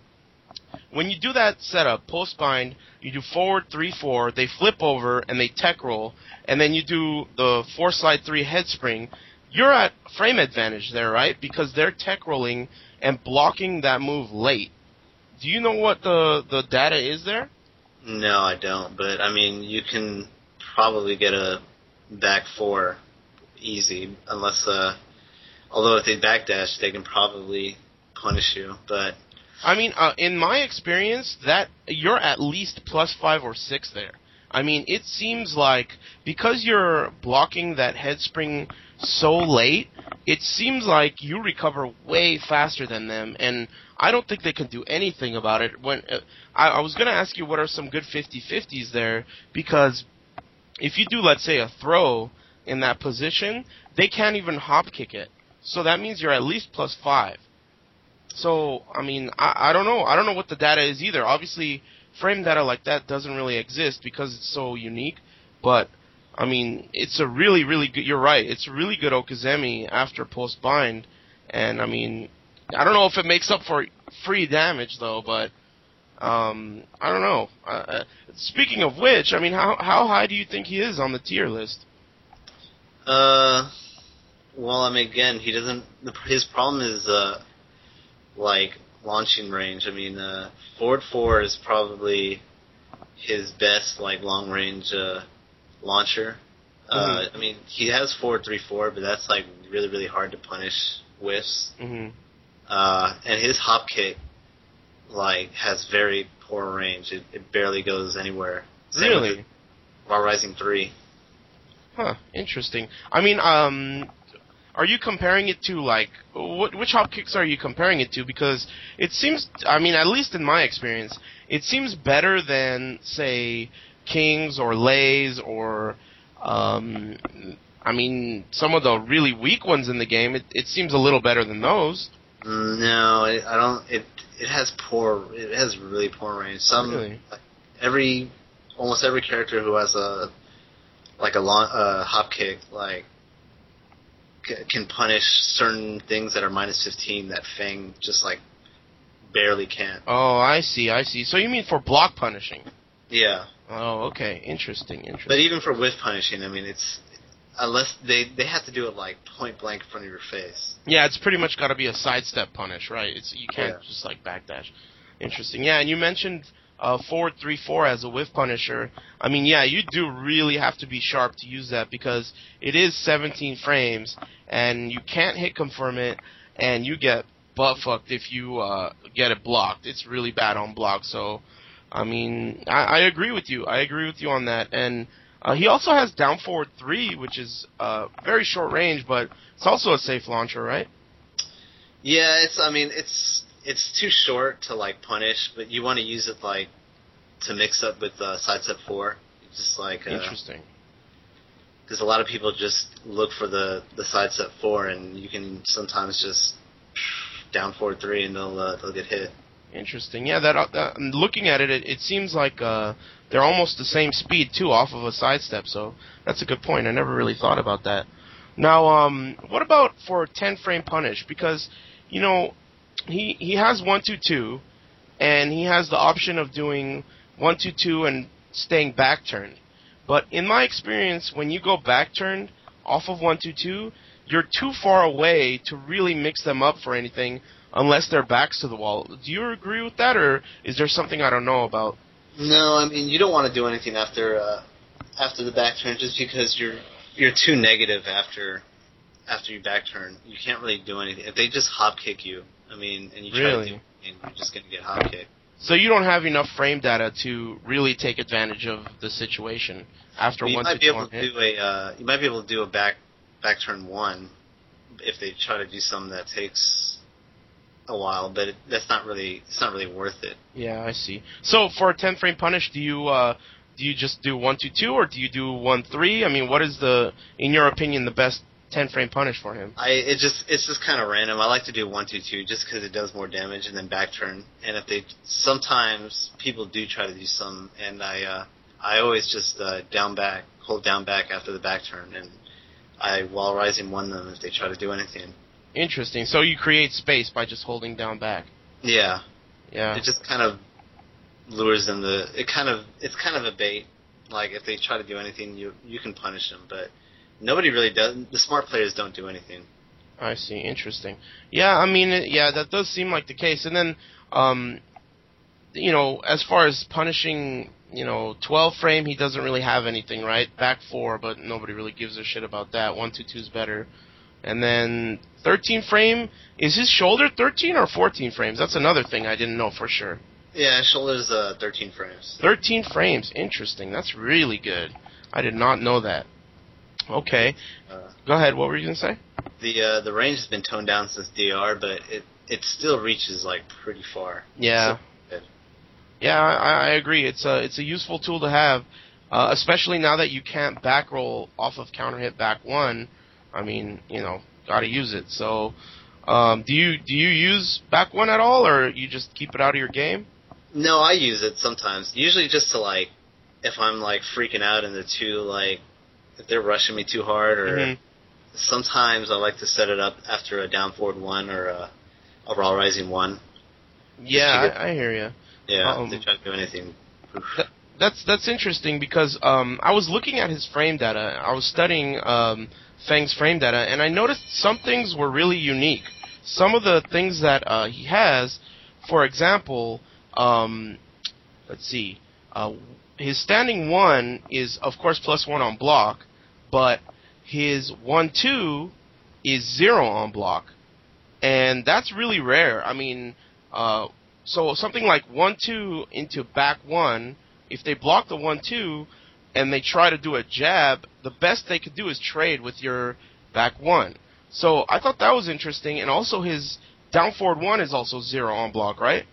When you do that setup, post-bind, you do forward 3-4, they flip over, and they tech roll, and then you do the 4 slide 3 head spring. You're at frame advantage there, right? Because they're tech rolling and blocking that move late. Do you know what the data is there? No, I don't. But, I mean, you can probably get a back 4 easy. Unless, although if they backdash, they can probably punish you. But I mean, in my experience, that you're at least plus 5 or 6 there. I mean, it seems like because you're blocking that headspring so late, it seems like you recover way faster than them, and I don't think they can do anything about it. When I was going to ask you what are some good 50-50s there, because if you do, let's say, a throw in that position, they can't even hop kick it. So that means you're at least plus 5. So, I mean, I don't know. I don't know what the data is either. Obviously, frame data like that doesn't really exist because it's so unique, but I mean, it's a really, really good, you're right, it's a really good Okazemi after post-bind, and I mean, I don't know if it makes up for free damage, though, but, I don't know. Speaking of which, I mean, how high do you think he is on the tier list? Well, I mean, again, he doesn't, his problem is, like, launching range. I mean, forward 4 is probably his best, like, long-range, launcher. I mean, he has 4-3-4, but that's like really, really hard to punish whiffs. And his hop kick, like, has very poor range. It barely goes anywhere. Really? While rising 3. Huh. Interesting. I mean, are you comparing it to, like, which hop kicks are you comparing it to? Because it seems, I mean, at least in my experience, it seems better than, say, Kings or Lays or, I mean, some of the really weak ones in the game. It seems a little better than those. No, I don't. It has really poor range. Really? Almost every character who has a hop kick, like, can punish certain things that are minus 15 that Fang just, like, barely can't. Oh, I see. So you mean for block punishing? Yeah. Oh, okay. Interesting. But even for whiff punishing, I mean, it's... Unless they have to do it, like, point blank in front of your face. Yeah, it's pretty much got to be a sidestep punish, right? You can't just, like, backdash. Interesting. Yeah, and you mentioned forward 3-4 as a whiff punisher. I mean, yeah, you do really have to be sharp to use that because it is 17 frames, and you can't hit confirm it, and you get butt-fucked if you get it blocked. It's really bad on block, so... I mean, I agree with you. I agree with you on that. And he also has down forward 3, which is very short range, but it's also a safe launcher, right? Yeah, it's too short to, like, punish, but you want to use it, like, to mix up with sidestep 4. It's just like interesting. Because a lot of people just look for the sidestep 4, and you can sometimes just down forward 3, and they'll get hit. Interesting. Yeah, looking at it, it seems like they're almost the same speed, too, off of a sidestep, so that's a good point. I never really thought about that. Now, what about for 10-frame punish? Because, you know, he has 1-2-2, and he has the option of doing 1-2-2 and staying back turned. But in my experience, when you go back turned off of 1-2-2, you're too far away to really mix them up for anything unless they're backs to the wall. Do you agree with that, or is there something I don't know about? No, I mean, you don't want to do anything after the back turn just because you're too negative after you back turn. You can't really do anything. If they just hop kick you, I mean, and you try to do anything, you're just going to get hop kicked. So you don't have enough frame data to really take advantage of the situation after one hit. You might be able to do a back turn one if they try to do something that takes a while, but it's not really worth it. Yeah, I see. So for a 10-frame punish, do you just do 1-2-2 or do you do 1-3? I mean, what is in your opinion the best 10-frame punish for him? It's just kind of random. I like to do 1-2-2 just because it does more damage and then back turn. And if they sometimes people do try to do some, and I always just hold down back after the back turn, and I while rising one them if they try to do anything. Interesting. So you create space by just holding down back. Yeah. Yeah. It just kind of lures them it's kind of a bait. Like if they try to do anything, you can punish them, but nobody really does. The smart players don't do anything. I see. Interesting. Yeah, I mean, that does seem like the case. And then, you know, as far as punishing, you know, 12-frame, he doesn't really have anything, right? Back four, but nobody really gives a shit about that. 1-2-2 is better. And then 13-frame, is his shoulder 13 or 14 frames? That's another thing I didn't know for sure. Yeah, his shoulder is 13 frames. 13 frames. Interesting. That's really good. I did not know that. Okay. Go ahead. What were you going to say? The range has been toned down since DR, but it still reaches, like, pretty far. Yeah. So yeah, I agree. It's a useful tool to have, especially now that you can't back roll off of counter hit back one. I mean, you know, got to use it. So do you use back one at all, or you just keep it out of your game? No, I use it sometimes. Usually just to, like, if I'm, like, freaking out in the two, like, if they're rushing me too hard, or sometimes I like to set it up after a down forward one or a raw rising one. Yeah, I hear you. Yeah, if they try to do anything. That's interesting because I was looking at his frame data. I was studying Fang's frame data, and I noticed some things were really unique. Some of the things that he has, for example, let's see. His standing 1 is, of course, plus 1 on block, but his 1-2 is 0 on block. And that's really rare. I mean, so something like 1-2 into back 1, if they block the 1-2 and they try to do a jab, the best they could do is trade with your back 1. So I thought that was interesting. And also his down forward 1 is also 0 on block, right?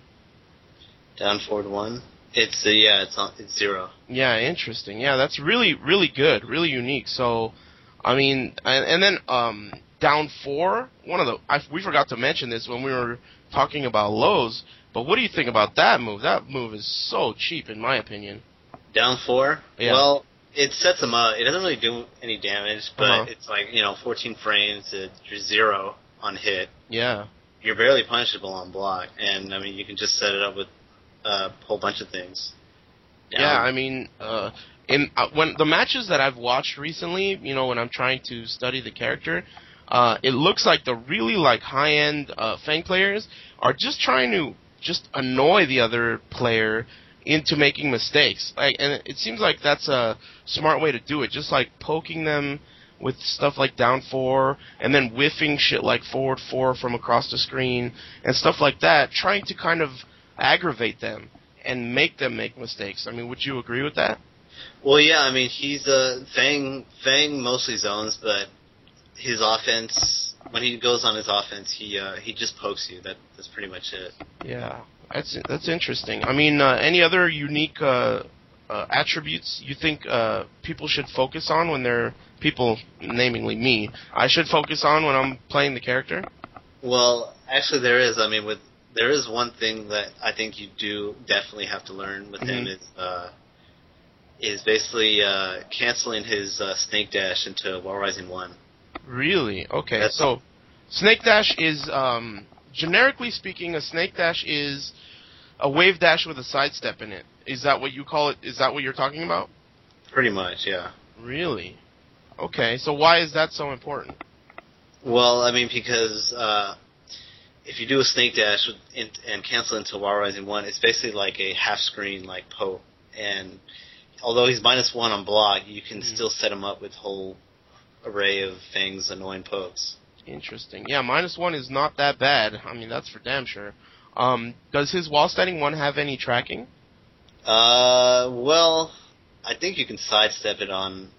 Down forward 1? It's 0. Yeah, interesting. Yeah, that's really, really good, really unique. So, I mean, and then down 4, we forgot to mention this when we were talking about lows, but what do you think about that move? That move is so cheap, in my opinion. Down 4? Yeah. Well, it sets him up. It doesn't really do any damage, but it's like, you know, 14 frames, it's 0 on hit. Yeah. You're barely punishable on block, and, I mean, you can just set it up with a whole bunch of things. Yeah, I mean, when the matches that I've watched recently, you know, when I'm trying to study the character, it looks like the really like high-end Fang players are just trying to just annoy the other player into making mistakes. Like, and it seems like that's a smart way to do it, just like poking them with stuff like down 4, and then whiffing shit like forward 4 from across the screen and stuff like that, trying to kind of aggravate them and make them make mistakes. I mean, would you agree with that? Well, yeah. I mean, he's Fang mostly zones, but his offense, when he goes on his offense, he just pokes you. That's pretty much it. Yeah, that's interesting. I mean, any other unique attributes you think people should focus on when they're people, namely me? I should focus on when I'm playing the character. Well, actually, there is. I mean, there is one thing that I think you do definitely have to learn with him is basically canceling his snake dash into while rising one. Really? Okay. Yes. So, Snake Dash is, generically speaking, a Snake Dash is a wave dash with a sidestep in it. Is that what you call it? Is that what you're talking about? Pretty much, yeah. Really? Okay, so why is that so important? Well, I mean, because if you do a Snake Dash and cancel into Wild Rising 1, it's basically like a half-screen like Poe. And although he's minus 1 on block, you can still set him up with a whole array of Fang's annoying pokes. Interesting. Yeah, minus 1 is not that bad. I mean, that's for damn sure. Does his wall standing 1 have any tracking? Well, I think you can sidestep it on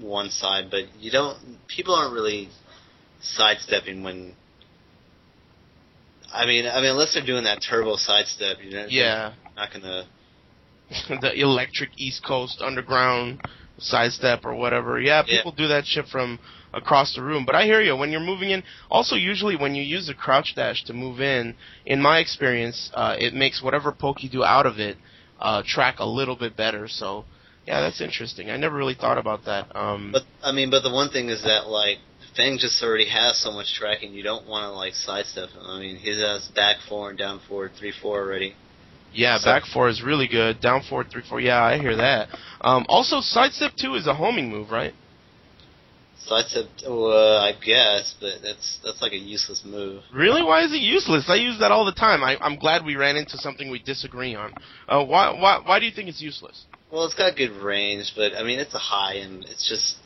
one side, but you don't... People aren't really sidestepping when... I mean, unless they're doing that turbo sidestep, you know? Yeah. Not gonna... the electric East Coast underground sidestep or whatever. Yeah, people do that shit from across the room. But I hear you. When you're moving in... Also, usually when you use a crouch dash to move in my experience, it makes whatever poke you do out of it track a little bit better, so... Yeah, that's interesting. I never really thought about that. But the one thing is that, like, Feng just already has so much tracking, you don't want to, like, sidestep him. I mean, he has back four and down four, 3-4 already. Yeah, so. Back four is really good. Down four, 3-4, yeah, I hear that. Also, sidestep 2 is a homing move, right? Sidestep, I guess, but that's like a useless move. Really? Why is it useless? I use that all the time. I'm glad we ran into something we disagree on. Why do you think it's useless? Well, it's got good range, but, I mean, it's a high, and it's just,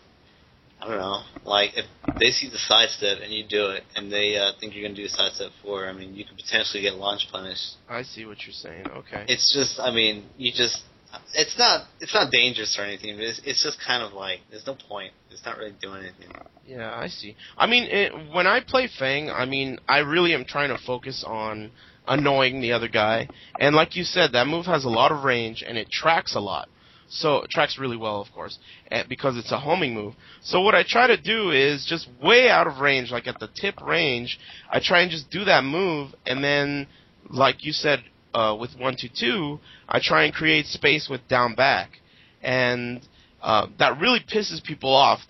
I don't know, like, if they see the sidestep and you do it, and they think you're going to do sidestep 4, I mean, you could potentially get launch punished. I see what you're saying, okay. It's just, I mean, you just, it's not dangerous or anything, but it's just kind of like, there's no point. It's not really doing anything. Yeah, I see. I mean, when I play Fang, I mean, I really am trying to focus on annoying the other guy, and like you said, that move has a lot of range, and it tracks a lot. So it tracks really well, of course, because it's a homing move. So what I try to do is just way out of range, like at the tip range, I try and just do that move, and then, like you said, with 1-2-2, I try and create space with down back, and that really pisses people off.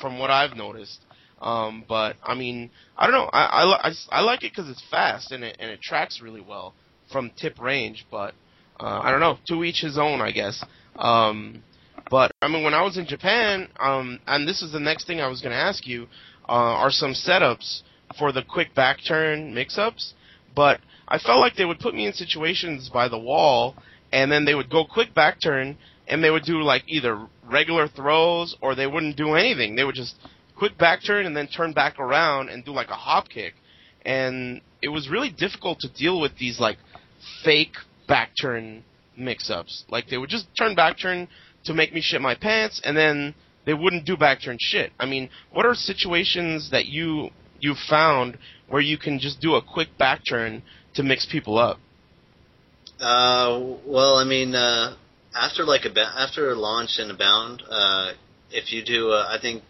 From what I've noticed. But I mean, I don't know. I like it because it's fast and it tracks really well from tip range. But I don't know. To each his own, I guess. But I mean, when I was in Japan, and this is the next thing I was going to ask you, are some setups for the quick back turn mix-ups. But I felt like they would put me in situations by the wall, and then they would go quick back turn, and they would do like either regular throws or they wouldn't do anything. They would just quick back turn and then turn back around and do like a hop kick, and it was really difficult to deal with these like fake back turn mix-ups. Like they would just turn back turn to make me shit my pants, and then they wouldn't do back turn shit. I mean, what are situations that you've found where you can just do a quick back turn to mix people up? Well, I mean, after a launch and a bound, if you do, I think.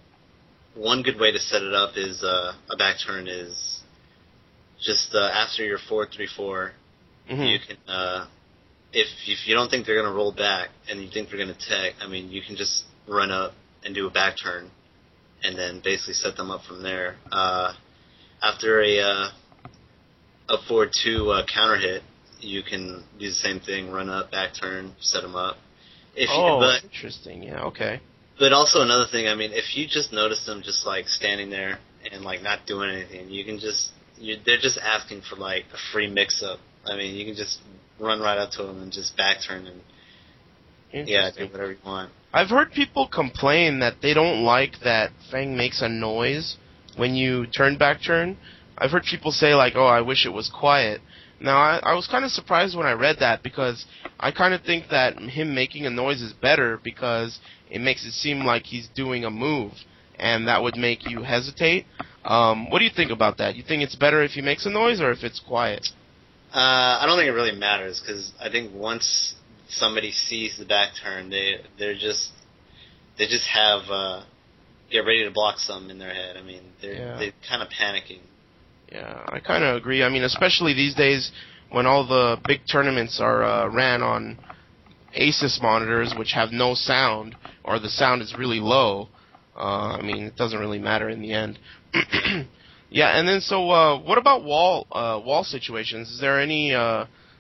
One good way to set it up is a back turn is just after your 4-3-4, you can if you don't think they're gonna roll back and you think they're gonna tech, I mean you can just run up and do a back turn, and then basically set them up from there. After a 4-2 counter hit, you can do the same thing: run up, back turn, set them up. Interesting. Yeah. Okay. But also another thing, I mean, if you just notice them just, like, standing there and, like, not doing anything, you can just – they're just asking for, like, a free mix-up. I mean, you can just run right up to them and just back turn and, yeah, do whatever you want. I've heard people complain that they don't like that Fang makes a noise when you turn back turn. I've heard people say, like, oh, I wish it was quiet. Now, I was kind of surprised when I read that because I kind of think that him making a noise is better because it makes it seem like he's doing a move, and that would make you hesitate. What do you think about that? You think it's better if he makes a noise or if it's quiet? I don't think it really matters because I think once somebody sees the back turn, they just have get ready to block some in their head. I mean, they're kind of panicking. Yeah, I kind of agree. I mean, especially these days when all the big tournaments are ran on Asus monitors, which have no sound, or the sound is really low. I mean, it doesn't really matter in the end. Yeah, and then so what about wall situations? Is there any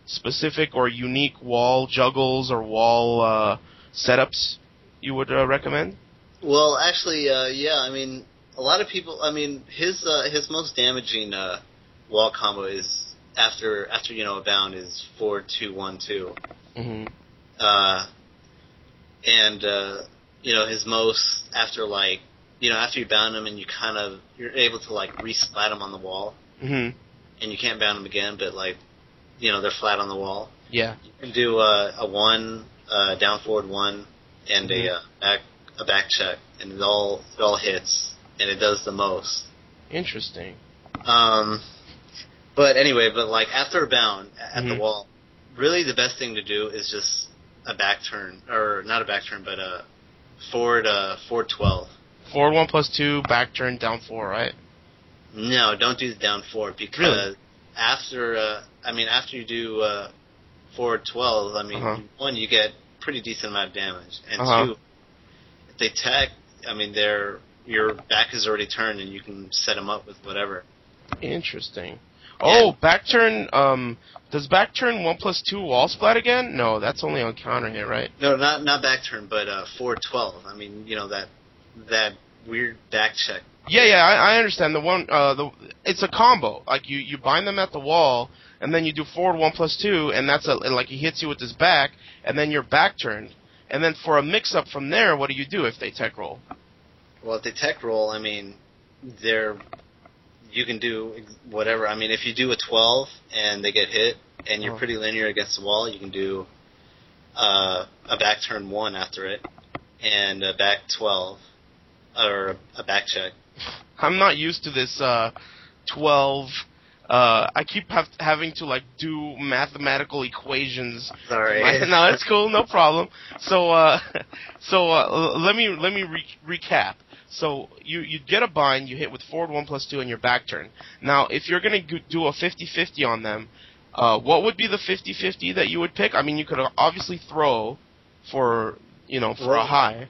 specific or unique wall juggles or wall setups you would recommend? Well, actually, yeah, I mean, a lot of people, I mean, his most damaging wall combo is after you know a bound is 4-2-1-2. Mm-hmm. And you know his most after like you know after you bound him and you kind of you're able to like re-splat him on the wall. Mm-hmm. And you can't bound him again, but like you know they're flat on the wall. Yeah. You can do a one down forward one and mm-hmm. a back check, and it all hits, and it does the most. Interesting. But anyway, but like after a bound at mm-hmm. the wall, really the best thing to do is just a back turn, or not a back turn, but a forward 4-12. Forward 1+2, back turn down 4, right? No, don't do the down 4 because really? after you do forward 12, I mean uh-huh. one you get pretty decent amount of damage, and uh-huh. two, if they tech, I mean your back is already turned and you can set them up with whatever. Interesting. Oh, back turn, does back turn 1+2 wall splat again? No, that's only on counter hit, right? No, not back turn, but 4-12. I mean, you know, that weird back check. Yeah, I understand. The one, it's a combo. Like, you bind them at the wall, and then you do forward 1+2, and that's like, he hits you with his back, and then you're back turned. And then for a mix-up from there, what do you do if they tech roll? Well, if they tech roll, I mean, you can do whatever. I mean, if you do a 12 and they get hit and you're pretty linear against the wall, you can do a back turn 1 after it and a back 12 or a back check. I'm not used to this 12. I keep having to like do mathematical equations. Sorry. No, that's cool. No problem. So let me recap. So you get a bind, you hit with forward 1+2 and your back turn. Now, if you're going to do a 50-50 on them, what would be the 50-50 that you would pick? I mean, you could obviously throw for a high.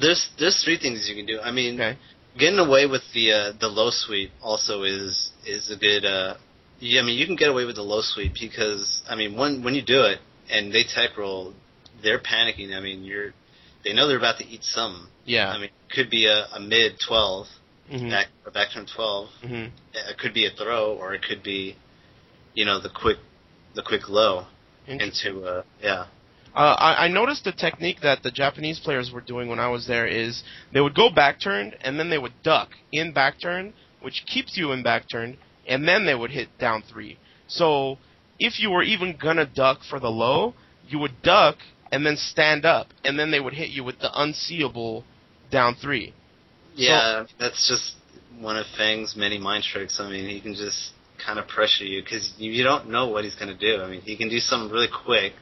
There's three things you can do. I mean, okay. Getting away with the low sweep also is a good I mean, you can get away with the low sweep because I mean, when you do it and they tech roll, they're panicking. I mean, they know they're about to eat something. Yeah. I mean, it could be a mid 12, mm-hmm. back turn 12. Mm-hmm. It could be a throw, or it could be, you know, the quick low into yeah. I noticed the technique that the Japanese players were doing when I was there is they would go back turned and then they would duck in back turn, which keeps you in back turn, and then they would hit down 3. So if you were even gonna duck for the low, you would duck and then stand up, and then they would hit you with the unseeable down 3. Yeah, so, that's just one of Fang's many mind tricks. I mean, he can just kind of pressure you, because you don't know what he's going to do. I mean, he can do something really quick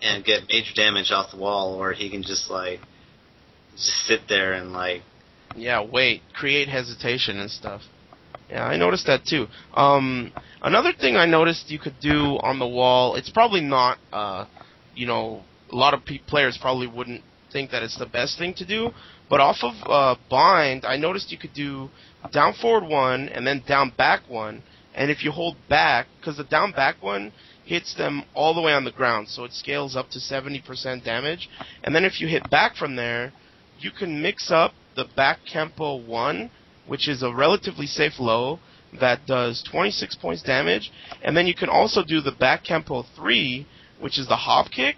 and get major damage off the wall, or he can just, like, just sit there and, like... Yeah, wait, create hesitation and stuff. Yeah, I noticed that, too. Another thing I noticed you could do on the wall, it's probably not, you know... A lot of players probably wouldn't think that it's the best thing to do, but off of bind, I noticed you could do down forward 1 and then down back 1, and if you hold back, because the down back 1 hits them all the way on the ground, so it scales up to 70% damage, and then if you hit back from there, you can mix up the back Kempo 1, which is a relatively safe low that does 26 points damage, and then you can also do the back Kempo 3, which is the hop kick,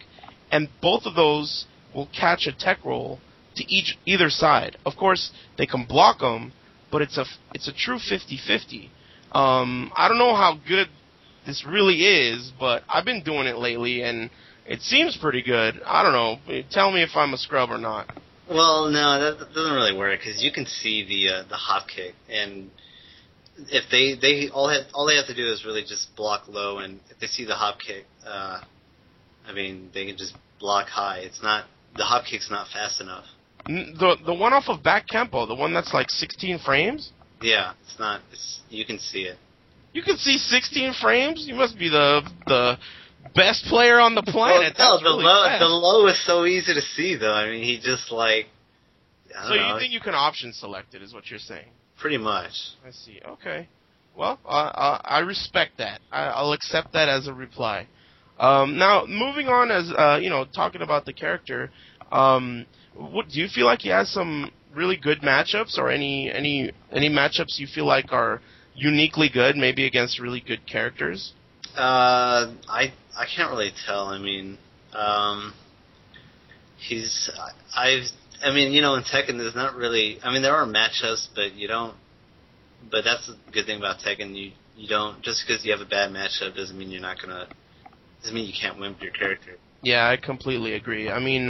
and both of those will catch a tech roll to either side. Of course, they can block them, but it's a true 50-50. I don't know how good this really is, but I've been doing it lately, and it seems pretty good. I don't know. Tell me if I'm a scrub or not. Well, no, that doesn't really work, because you can see the hop kick, and if they have to do is really just block low, and if they see the hop kick, I mean, they can just block high. It's not the hop kick's not fast enough. The one off of back Kempo, the one that's like 16 frames. Yeah, it's not. You can see it. You can see 16 frames. You must be the best player on the planet. Well, no, that's really the low is so easy to see though. I mean, he just like So you think you can option select it, is what you're saying? Pretty much. I see. Okay. Well, I respect that. I'll accept that as a reply. Now, moving on, as talking about the character, what do you feel like he has some really good matchups, or any matchups you feel like are uniquely good, maybe against really good characters? I can't really tell. I mean, in Tekken, there's not really. I mean, there are matchups, but you don't. But that's the good thing about Tekken. You don't, just because you have a bad matchup doesn't mean you're not gonna. Doesn't mean you can't win with your character. Yeah, I completely agree. I mean,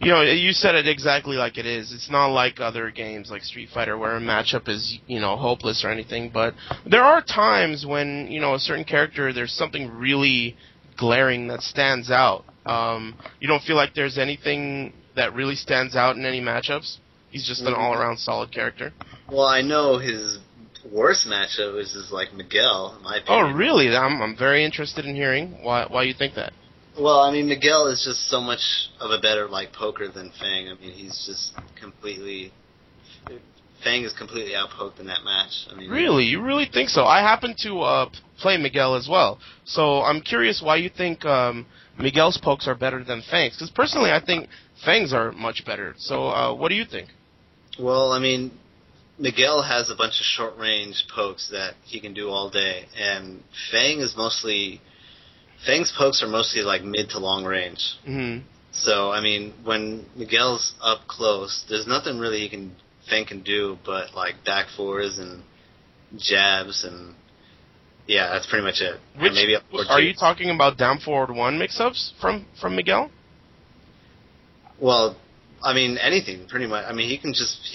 you said it exactly like it is. It's not like other games like Street Fighter where a matchup is, hopeless or anything. But there are times when, a certain character, there's something really glaring that stands out. You don't feel like there's anything that really stands out in any matchups? He's just an all-around solid character? Well, I know his worst matchup is just like Miguel, in my opinion. Oh, really? I'm very interested in hearing why you think that. Well, I mean, Miguel is just so much of a better, poker than Fang. I mean, he's just completely... Fang is completely outpoked in that match. I mean, really? You really think so? I happen to play Miguel as well. So I'm curious why you think Miguel's pokes are better than Fang's. Because personally, I think Fang's are much better. So what do you think? Well, I mean, Miguel has a bunch of short-range pokes that he can do all day. And Fang's pokes are mostly mid to long range. Mm-hmm. So I mean, when Miguel's up close, there's nothing really Fang can do but back fours and jabs, and yeah, that's pretty much it. Which, maybe up forward are two. You talking about down forward one mix-ups from Miguel? Well, I mean anything pretty much. I mean he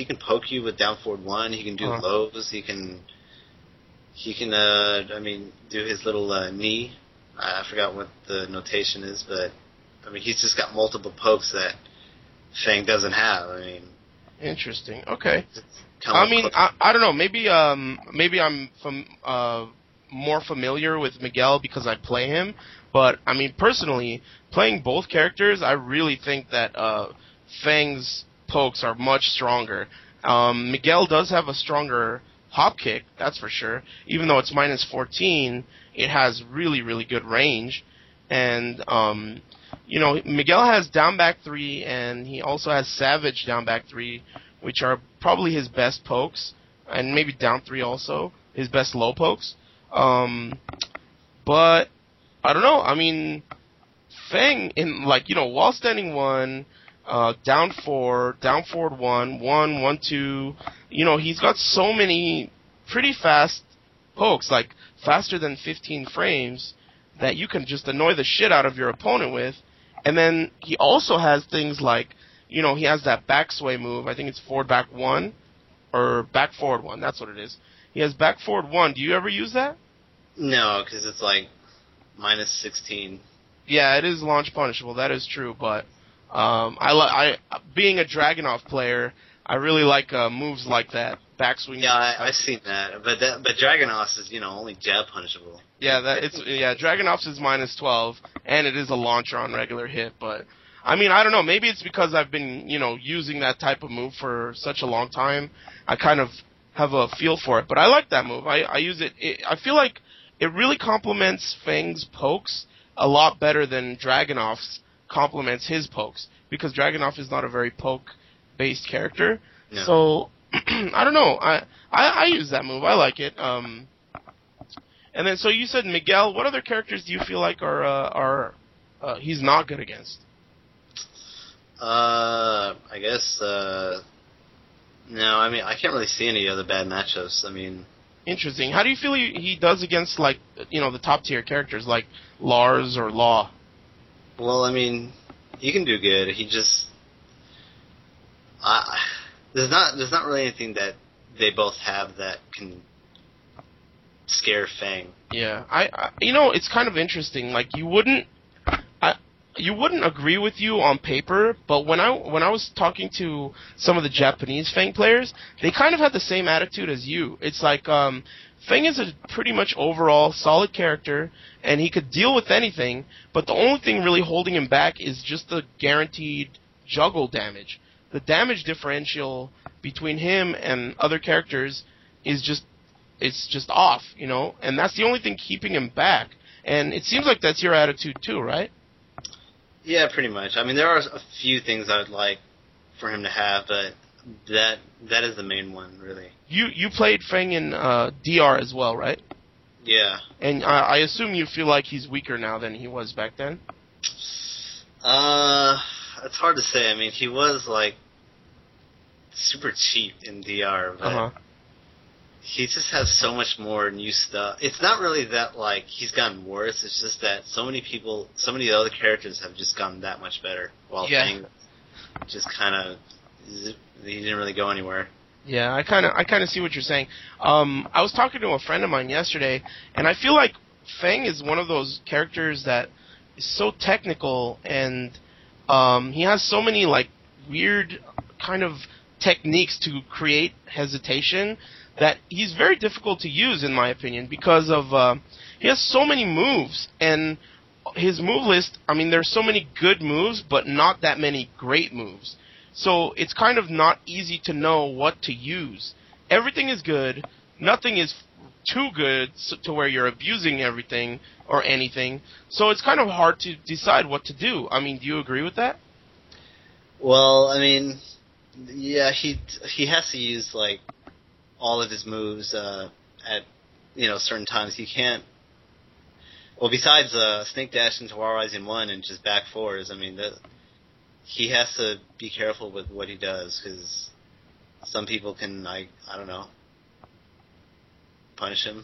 can poke you with down forward one. He can do lows. He can do his little knee. I forgot what the notation is, but I mean he's just got multiple pokes that Fang doesn't have. I mean, interesting. Okay. I mean, I don't know. Maybe I'm more familiar with Miguel because I play him. But I mean, personally, playing both characters, I really think that Fang's pokes are much stronger. Miguel does have a stronger hop kick, that's for sure. Even though it's -14, it has really, really good range. And Miguel has down back three, and he also has Savage down back three, which are probably his best pokes, and maybe down three also, his best low pokes. But I don't know. I mean, Fang in wall standing one, down forward one, 2. He's got so many pretty fast pokes, faster than 15 frames, that you can just annoy the shit out of your opponent with. And then he also has things he has that back sway move. I think it's forward back one, or back forward one. That's what it is. He has back forward one. Do you ever use that? No, because it's -16. Yeah, it is launch punishable. That is true. But I being a Dragunov player, I really like moves like that. Backswing. Yeah, I've seen that, but Dragunov's is only jab punishable. Yeah, Dragunov's is -12, and it is a launcher on regular hit. But I mean, I don't know. Maybe it's because I've been using that type of move for such a long time. I kind of have a feel for it. But I like that move. I use it. I feel like it really complements Fang's pokes a lot better than Dragunov's complements his pokes, because Dragunov is not a very poke-based character. No. So I don't know. I use that move. I like it. And then, so you said Miguel. What other characters do you feel like are he's not good against? I guess. No, I mean I can't really see any other bad matchups. I mean, interesting. How do you feel he does against the top tier characters like Lars or Law? Well, I mean, he can do good. He just. There's not really anything that they both have that can scare Fang. Yeah, I it's kind of interesting. You wouldn't agree with you on paper, but when I was talking to some of the Japanese Fang players, they kind of had the same attitude as you. It's Fang is a pretty much overall solid character, and he could deal with anything. But the only thing really holding him back is just the guaranteed juggle damage. the damage differential between him and other characters is just, it's just off, you know, and that's the only thing keeping him back. And it seems like that's your attitude too, right? Yeah, pretty much. I mean, there are a few things I would like for him to have, but that is the main one, really. You played Feng in DR as well, right? Yeah. And I assume you feel like he's weaker now than he was back then? It's hard to say. I mean, he was, like, super cheap in DR, but he just has so much more new stuff. It's not really that, like, he's gotten worse. It's just that so many other characters have just gotten that much better, while Fang just kind of, he didn't really go anywhere. Yeah, I kind of see what you're saying. I was talking to a friend of mine yesterday, and I feel like Fang is one of those characters that is so technical, and he has so many, like, weird kind of techniques to create hesitation that he's very difficult to use, in my opinion, because of he has so many moves, and his move list, I mean, there's so many good moves, but not that many great moves. So it's kind of not easy to know what to use. Everything is good. Nothing is too good to where you're abusing everything or anything. So it's kind of hard to decide what to do. I mean, do you agree with that? Well, I mean, yeah, he has to use, like, all of his moves at, you know, certain times. He can't. Well, besides Snake Dash into Wall Rising 1 and just back fours, I mean, that. He has to be careful with what he does, because some people can, like, I don't know, punish him.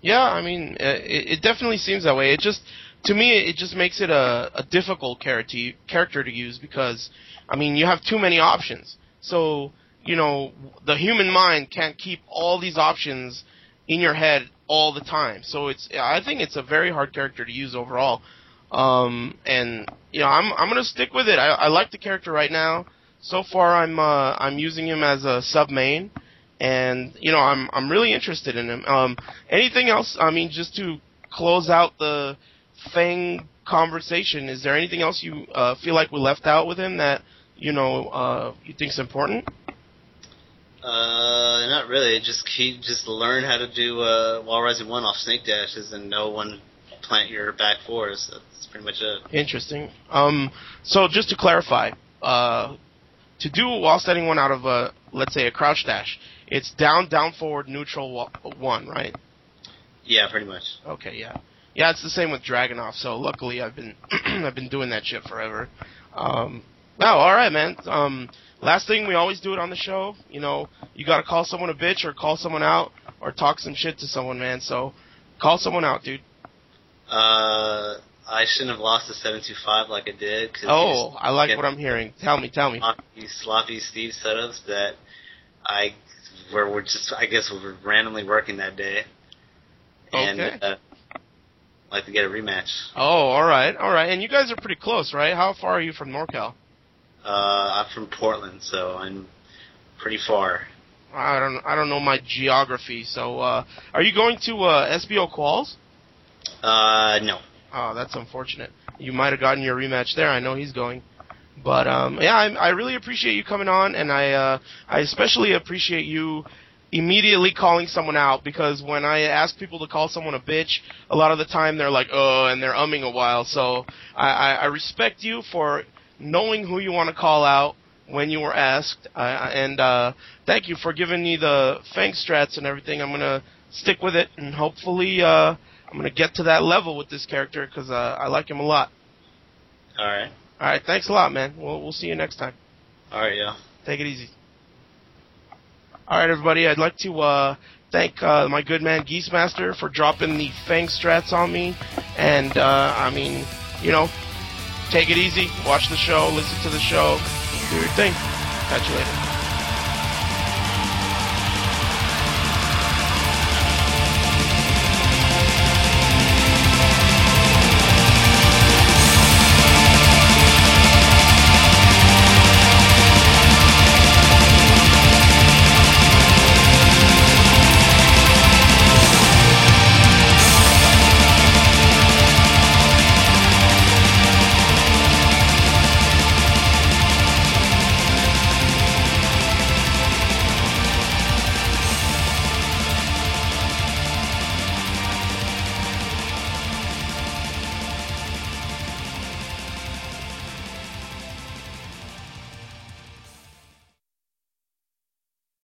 Yeah, I mean, it definitely seems that way. It just, to me, it just makes it a difficult character to use, because, I mean, you have too many options. So, you know, the human mind can't keep all these options in your head all the time. So I think it's a very hard character to use overall. And you know, I'm gonna stick with it. I like the character right now. So far, I'm using him as a sub main, and you know, I'm really interested in him. Anything else? I mean, just to close out the Fang conversation, is there anything else you feel like we left out with him that you know you think's important? Not really. Just learn how to do Wall Rising 1 off Snake Dashes and know when plant your back fours. That's pretty much it. Interesting. So just to clarify, to do a wall setting one out of a, let's say, a crouch dash, it's down, down, forward, neutral, one, right? Yeah, pretty much. Okay, yeah. Yeah, it's the same with Dragunov, so luckily I've been I've been doing that shit forever. All right, man. Last thing, we always do it on the show. You know, you gotta call someone a bitch or call someone out or talk some shit to someone, man. So call someone out, dude. I shouldn't have lost to 725 like I did. Cause I like what I'm hearing. Tell me. Sloppy Steve setups that we were randomly working that day. And, okay. I'd like to get a rematch. Oh, all right. And you guys are pretty close, right? How far are you from NorCal? I'm from Portland, so I'm pretty far. I don't know my geography. So, are you going to SBO quals? No. Oh, that's unfortunate. You might have gotten your rematch there. I know he's going. But, I really appreciate you coming on, and I especially appreciate you immediately calling someone out, because when I ask people to call someone a bitch, a lot of the time they're like, oh, and they're umming a while. So I respect you for knowing who you want to call out when you were asked. And thank you for giving me the Fang strats and everything. I'm going to stick with it, and hopefully I'm going to get to that level with this character, because I like him a lot. All right, thanks a lot, man. We'll see you next time. All right, yeah. Take it easy. All right, everybody, I'd like to thank my good man Geese Master for dropping the Fang strats on me. And, I mean, you know, take it easy. Watch the show. Listen to the show. Do your thing. Catch you later.